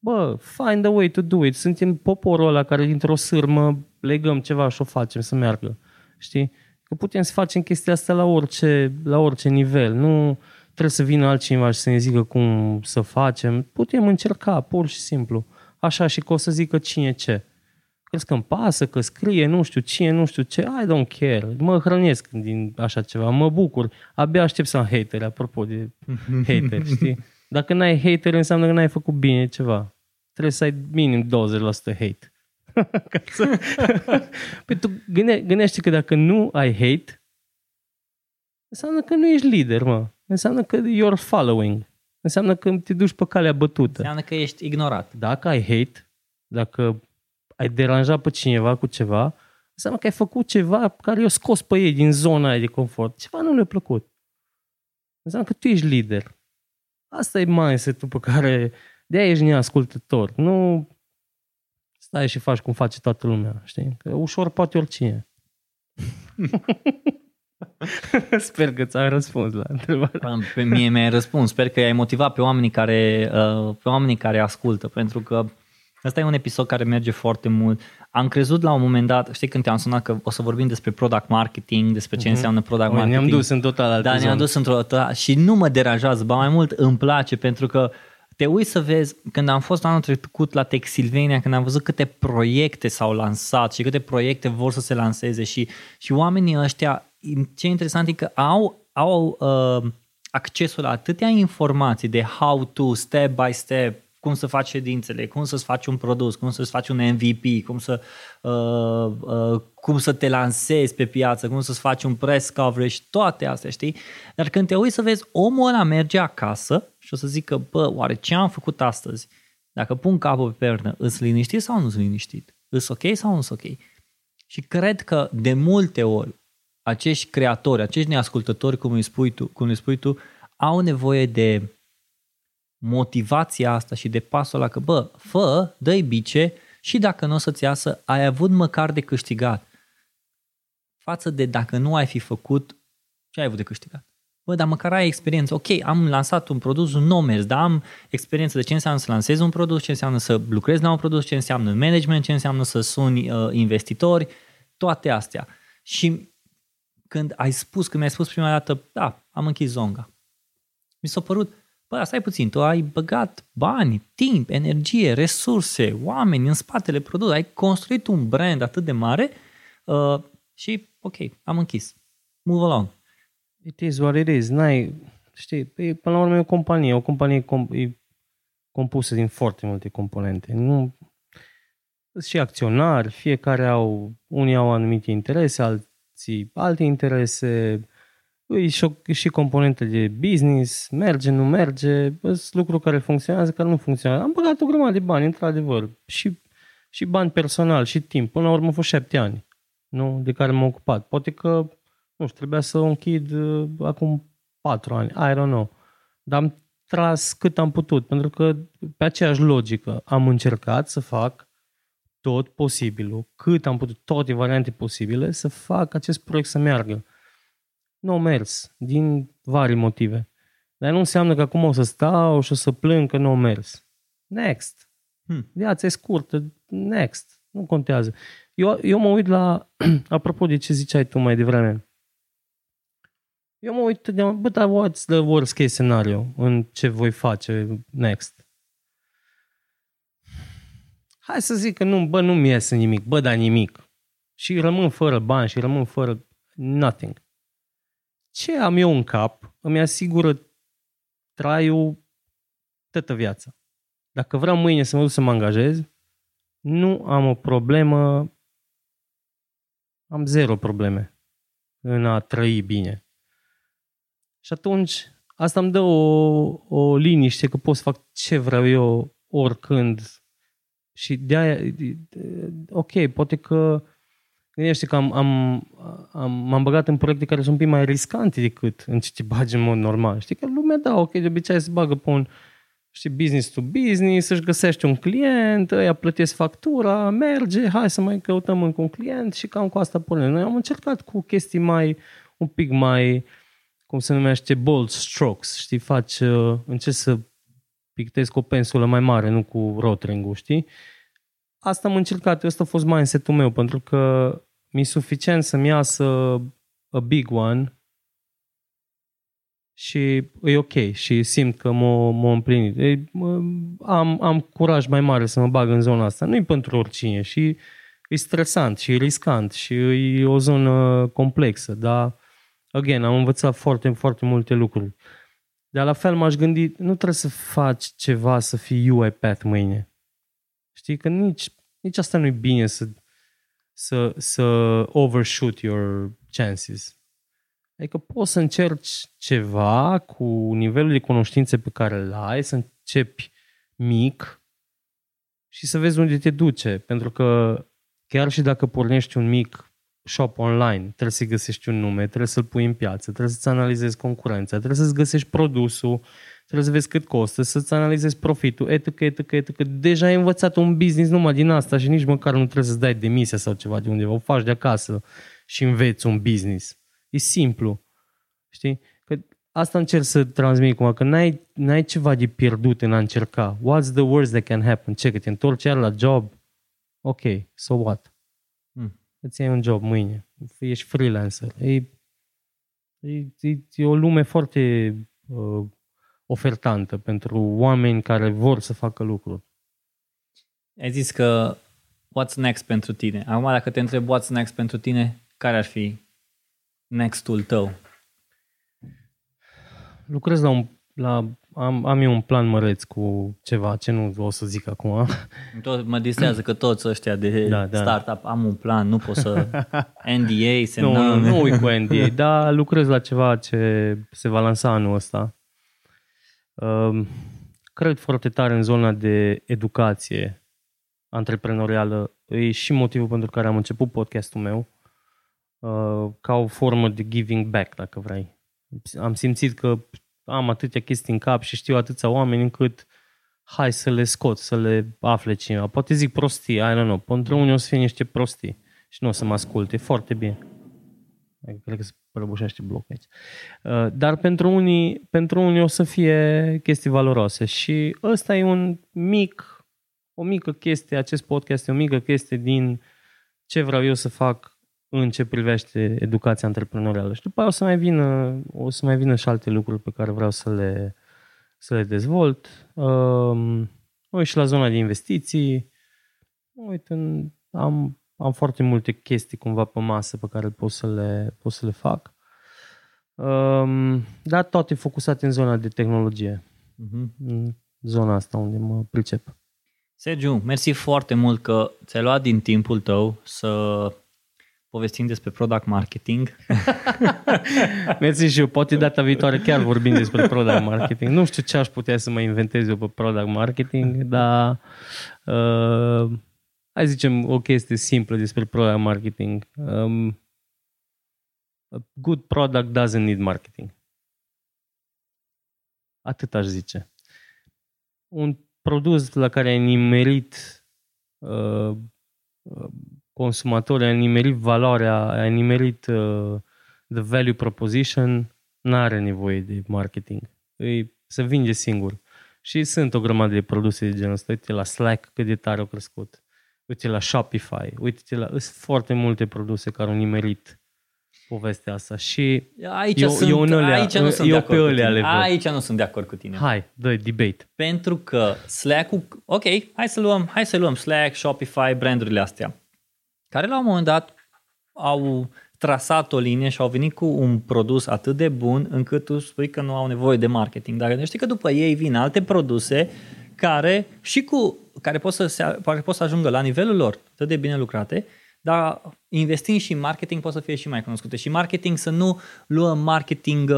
Bă, find a way to do it. Suntem poporul ăla care dintr-o sârmă legăm ceva și o facem să meargă. Știi? Că putem să facem chestia asta la orice nivel. Nu trebuie să vină altcineva și să ne zică cum să facem. Putem încerca, pur și simplu. Așa și că o să zică cine ce. Crezi că îmi pasă, că scrie, nu știu cine, nu știu ce. I don't care. Mă hrănesc din așa ceva. Mă bucur. Abia aștept să am hateri, apropo de hateri, știi? Dacă n-ai hater, înseamnă că n-ai făcut bine ceva. Trebuie să ai minim 20% hate. Păi tu gândește că dacă nu ai hate, înseamnă că nu ești lider, mă. Înseamnă că you're following. Înseamnă că te duci pe calea bătută. Înseamnă că ești ignorat. Dacă ai hate, dacă ai deranjat pe cineva cu ceva, înseamnă că ai făcut ceva care i-a scos pe ei din zona aia de confort. Ceva nu le-a plăcut. Înseamnă că tu ești lider. Asta e mindset-ul pe care de-aia ești neascultător. Nu stai și faci cum face toată lumea, știi? Că ușor poate oricine. Sper că ți-am răspuns la întrebare. Pe mine mi-ai răspuns. Sper că i-ai motivat pe oamenii care ascultă, pentru că ăsta e un episod care merge foarte mult. Am crezut la un moment dat, știi când te-am sunat că o să vorbim despre product marketing, despre ce înseamnă product marketing. Ne-am dus în total altă zonă. Ne-am dus într-o și nu mă deranjează, ba mai mult îmi place, pentru că te uiți să vezi, când am fost anul trecut la Tech Silvania, când am văzut câte proiecte s-au lansat și câte proiecte vor să se lanseze și oamenii ăștia, ce e interesant e că au accesul la atâtea informații de how to, step by step, cum să faci ședințele, cum să-ți faci un produs, cum să-ți faci un MVP, cum să te lansezi pe piață, cum să-ți faci un press coverage, toate astea, știi? Dar când te uiți să vezi, omul ăla merge acasă și o să zică, bă, oare ce am făcut astăzi? Dacă pun capul pe pernă, îs liniștit sau nu-s liniștit? Îs ok sau nu-s ok? Și cred că de multe ori acești creatori, acești neascultători, cum îi spui tu, au nevoie de motivația asta și de pasul ăla că, bă, fă, dă-i bice și dacă nu o să-ți iasă, ai avut măcar de câștigat. Față de dacă nu ai fi făcut, ce ai avut de câștigat? Bă, dar măcar ai experiență. Ok, am lansat un produs, nu o mers, dar am experiență de ce înseamnă să lansezi un produs, ce înseamnă să lucrezi la un produs, ce înseamnă management, ce înseamnă să suni investitori, toate astea. Și când mi-ai spus prima dată, da, am închis Zonga, mi s-a părut, bă, stai puțin, tu ai băgat bani, timp, energie, resurse, oameni în spatele produs, ai construit un brand atât de mare și, ok, am închis. Move along. It is what it is. Până la urmă e o companie. O companie e compusă din foarte multe componente. Nu, și acționari, fiecare unii au anumite interese, alții alte interese, și componente de business, merge, nu merge, sunt lucruri care funcționează, care nu funcționează. Am băgat o grămadă de bani, într-adevăr, și bani personal, și timp. Până la urmă au fost 7 ani, nu? De care m-am ocupat. Poate că nu știu, trebuia să o închid acum 4 ani, I don't know. Dar am tras cât am putut, pentru că pe aceeași logică am încercat să fac tot posibilul, cât am putut, toate variante posibile, să fac acest proiect să meargă. Nu au mers, din vari motive. Dar nu înseamnă că acum o să stau și o să plâng că nu au mers. Next. Viața e scurtă, next. Nu contează. Eu mă uit la, apropo de ce ziceai tu mai devreme, eu mă uit, bă, dar what's the worst case scenario în ce voi face next? Hai să zic că nu-mi iese nimic, bă, dar nimic. Și rămân fără bani și rămân fără nothing. Ce am eu în cap îmi asigură traiul toată viața. Dacă vreau mâine să mă duc să mă angajez, nu am o problemă, am zero probleme în a trăi bine. Și atunci, asta îmi dă o liniște că pot să fac ce vreau eu, oricând. Și de-aia, ok, poate că gândește că m-am băgat în proiecte care sunt un pic mai riscante decât în ce te bagi în mod normal. Știi că lumea, da, ok, de obicei se bagă pe un business to business, își găsește un client, ăia plătesc factura, merge, hai să mai căutăm încă un client și cam cu asta pornim. Noi am încercat cu chestii un pic mai, cum se numește, bold strokes, știi, faci, încerci să pictezi cu o pensulă mai mare, nu cu rotring-ul, știi? Asta am încercat, ăsta a fost mindset-ul meu, pentru că mi-e suficient să-mi iasă a big one și e ok și simt că m-a împlinit. Am curaj mai mare să mă bag în zona asta, nu-i pentru oricine și e stresant și e riscant și e o zonă complexă, dar again, am învățat foarte, foarte multe lucruri. Dar la fel m-aș gândi, nu trebuie să faci ceva să fii UiPath mâine. Știi că nici asta nu-i bine să overshoot your chances. Adică poți să încerci ceva cu nivelul de cunoștințe pe care îl ai, să începi mic și să vezi unde te duce. Pentru că chiar și dacă pornești un mic shop online, trebuie să-i găsești un nume, trebuie să-l pui în piață, trebuie să-ți analizezi concurența, trebuie să-ți găsești produsul, trebuie să vezi cât costă, să-ți analizezi profitul, etc. Deja ai învățat un business numai din asta și nici măcar nu trebuie să-ți dai demisia sau ceva de undeva, o faci de acasă și înveți un business. E simplu. Știi? Că asta încerc să transmit cumva, că n-ai ceva de pierdut în a încerca. What's the worst that can happen? Ce, că te întorci iar la job? Ok, so what? Îți iei un job mâine, ești freelancer, e o lume foarte ofertantă pentru oameni care vor să facă lucruri. Ai zis că what's next pentru tine? Acum dacă te întreb what's next pentru tine, care ar fi next-ul tău? Lucrez la Am eu un plan măreț cu ceva ce nu o să zic acum. Mă distrează că toți ăștia de startup am un plan, nu pot să... NDA semnăm. Nu uit cu NDA, dar lucrez la ceva ce se va lansa anul ăsta. Cred foarte tare în zona de educație antreprenorială. E și motivul pentru care am început podcastul meu, ca o formă de giving back, dacă vrei. Am simțit că am atâtea chestii în cap și știu atâția oameni încât hai să le scot, să le afle cineva. Poate zic prostii, I don't know, pentru unii o să fie niște prostii și nu o să mă asculte, foarte bine. Cred că se prăbușește bloc aici. Dar pentru unii o să fie chestii valoroase și ăsta e o mică chestie, acest podcast e o mică chestie din ce vreau eu să fac în ce privește educația antreprenorială. Și după aia o să mai vină și alte lucruri pe care vreau să le dezvolt. Mă uit și la zona de investiții. Uite, am foarte multe chestii cumva pe masă pe care pot să le fac. Dar toate focusate în zona de tehnologie. În zona asta unde mă pricep. Sergiu, mersi foarte mult că ți-ai luat din timpul tău să... povestim despre product marketing. Mersi și eu, poate data viitoare chiar vorbim despre product marketing. Nu știu ce aș putea să mă inventez eu pe product marketing, dar hai să zicem o chestie simplă despre product marketing. A good product doesn't need marketing. Atât aș zice. Un produs la care ai nimerit consumatori, a nimerit valoarea, a nimerit the value proposition, n-are nevoie de marketing. Se vinde singur. Și sunt o grămadă de produse de genul ăsta. Uite la Slack cât de tare au crescut. Uite la Shopify. Uite la... Sunt foarte multe produse care au nimerit povestea asta. Și aici nu sunt de acord cu tine. Hai, dă-i debate. Pentru că Slack-ul... Ok, hai să luăm Slack, Shopify, brandurile astea, care la un moment dat au trasat o linie și au venit cu un produs atât de bun încât tu spui că nu au nevoie de marketing. Dar gândește că după ei vin alte produse care pot să ajungă la nivelul lor atât de bine lucrate, dar investind și în marketing pot să fie și mai cunoscute. Și marketing, să nu luăm marketing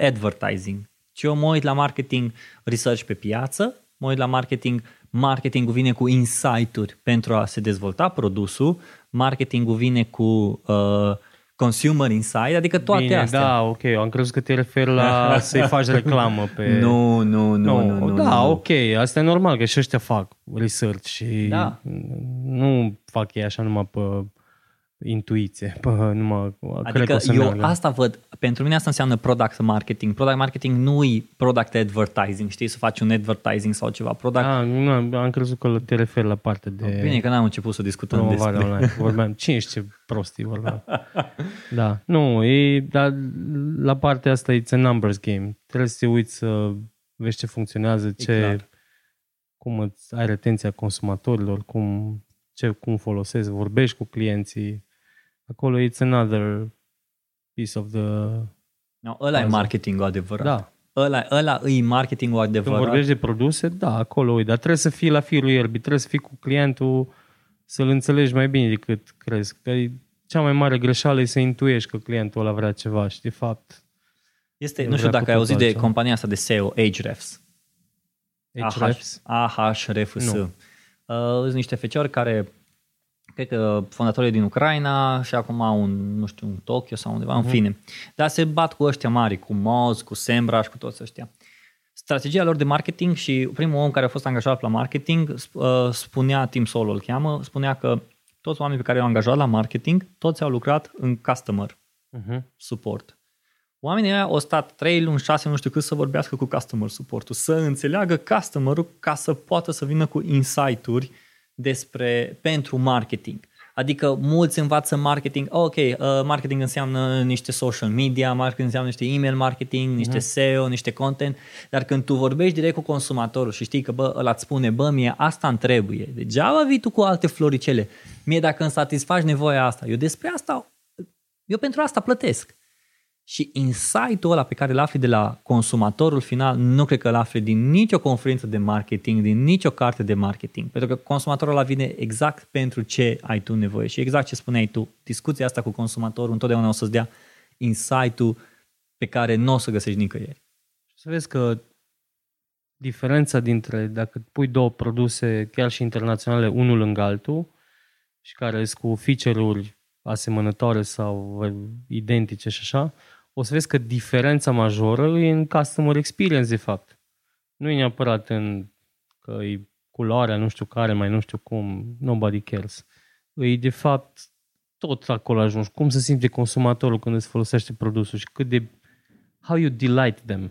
advertising, ci eu mă uit la marketing research pe piață, mă uit la marketingul vine cu insight-uri pentru a se dezvolta produsul, marketingul vine cu consumer insight, adică toate bine, astea. Da, ok, am crezut că te referi la să-i faci reclamă pe... Nu. Da, ok, asta e normal, că și ăștia fac research și da. Nu fac ei așa numai pe intuiție. Adică eu asta văd, pentru mine asta înseamnă product marketing. Product marketing nu-i product advertising, știi, să faci un advertising sau ceva. Am crezut că te referi la partea de... Bine că n-am început să discutăm despre... Vorbeam, ce prostii vorbeam. Da, nu, dar la partea asta it's a numbers game. Trebuie să te uiți să vezi ce funcționează, cum îți ai retenția consumatorilor, cum folosesc, vorbești cu clienții. Acolo it's another piece of the... No, ăla e marketing-ul adevărat. Da. Ăla e marketing-ul adevărat. Când vorbești de produse, da, acolo e. Dar trebuie să fii la firul ierbii, trebuie să fii cu clientul, să-l înțelegi mai bine decât crezi. Că cea mai mare greșeală e să intuiești că clientul ăla vrea ceva și de fapt... nu știu dacă ai auzit de compania asta de SEO, Ahrefs. Ahrefs? Nu. Sunt niște feciori care, cred că fondatorii din Ucraina și acum au un Tokyo sau undeva, în fine. Dar se bat cu ăștia mari, cu Moz, cu Sembra și cu toți ăștia. Strategia lor de marketing și primul om care a fost angajat la marketing spunea, Tim Solo îl cheamă, spunea că toți oamenii pe care i-au angajat la marketing, toți au lucrat în customer support. Oamenii ăia au stat 3 luni, 6, nu știu cât, să vorbească cu customer support-ul, să înțeleagă customer-ul ca să poată să vină cu insight-uri pentru marketing. Adică mulți învață marketing, marketing înseamnă niște social media, marketing înseamnă niște email marketing, niște SEO, niște content, dar când tu vorbești direct cu consumatorul și știi că ăla îți spune, mie asta îmi trebuie, degeaba vii tu cu alte floricele, mie dacă îmi satisfaci nevoia asta, eu pentru asta plătesc. Și insight-ul ăla pe care îl afli de la consumatorul final, nu cred că îl afli din nicio conferință de marketing, din nicio carte de marketing. Pentru că consumatorul ăla vine exact pentru ce ai tu nevoie. Și exact ce spuneai tu, discuția asta cu consumatorul întotdeauna o să-ți dea insight-ul pe care nu o să găsești nicăieri. Să vezi că diferența dintre, dacă pui două produse, chiar și internaționale, unul lângă altul, și care sunt cu feature-uri asemănătoare sau identice și așa, o să vezi că diferența majoră e în customer experience, de fapt. Nu e neapărat în că e culoarea, nu știu care, mai nu știu cum, nobody cares. E, de fapt, tot acolo ajungi. Cum se simte consumatorul când îți folosește produsul și cât de... How you delight them.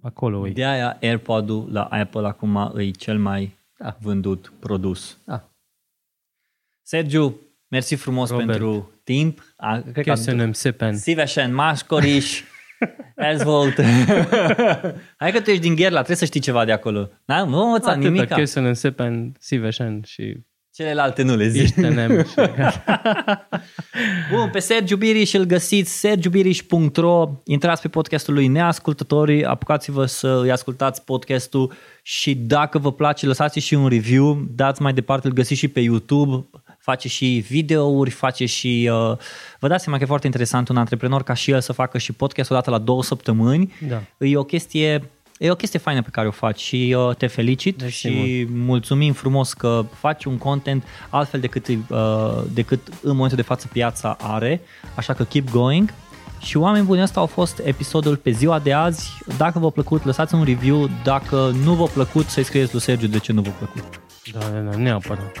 Acolo e. De aia AirPod-ul la Apple acum e cel mai vândut produs. Da. Sergiu, mersi frumos, Robert, pentru timp. Köszönöm szépen. Szívesen máskor is. Ez volt. Hai că tu ești din Gherla, trebuie să știi ceva de acolo. Na, nu învăța nimica. Köszönöm szépen, szívesen și... Celelalte nu le zici. Bun, pe Sergiu Biriș îl găsiți, sergiubiriș.ro. Intrați pe podcastul lui Neascultătorii, apucați-vă să îi ascultați podcastul și dacă vă place, lăsați și un review, dați mai departe, îl găsiți și pe YouTube, face și videouri, face și... vă dați seama că e foarte interesant un antreprenor ca și el să facă și podcast o dată la 2 săptămâni. Da. E o chestie faină pe care o faci și te felicit și mulțumim frumos că faci un content altfel decât în momentul de față piața are, așa că keep going. Și oameni buni, ăsta a fost episodul pe ziua de azi. Dacă v-a plăcut, lăsați un review. Dacă nu v-a plăcut, să-i scrieți lui Sergiu de ce nu v-a plăcut. Da, neapărat.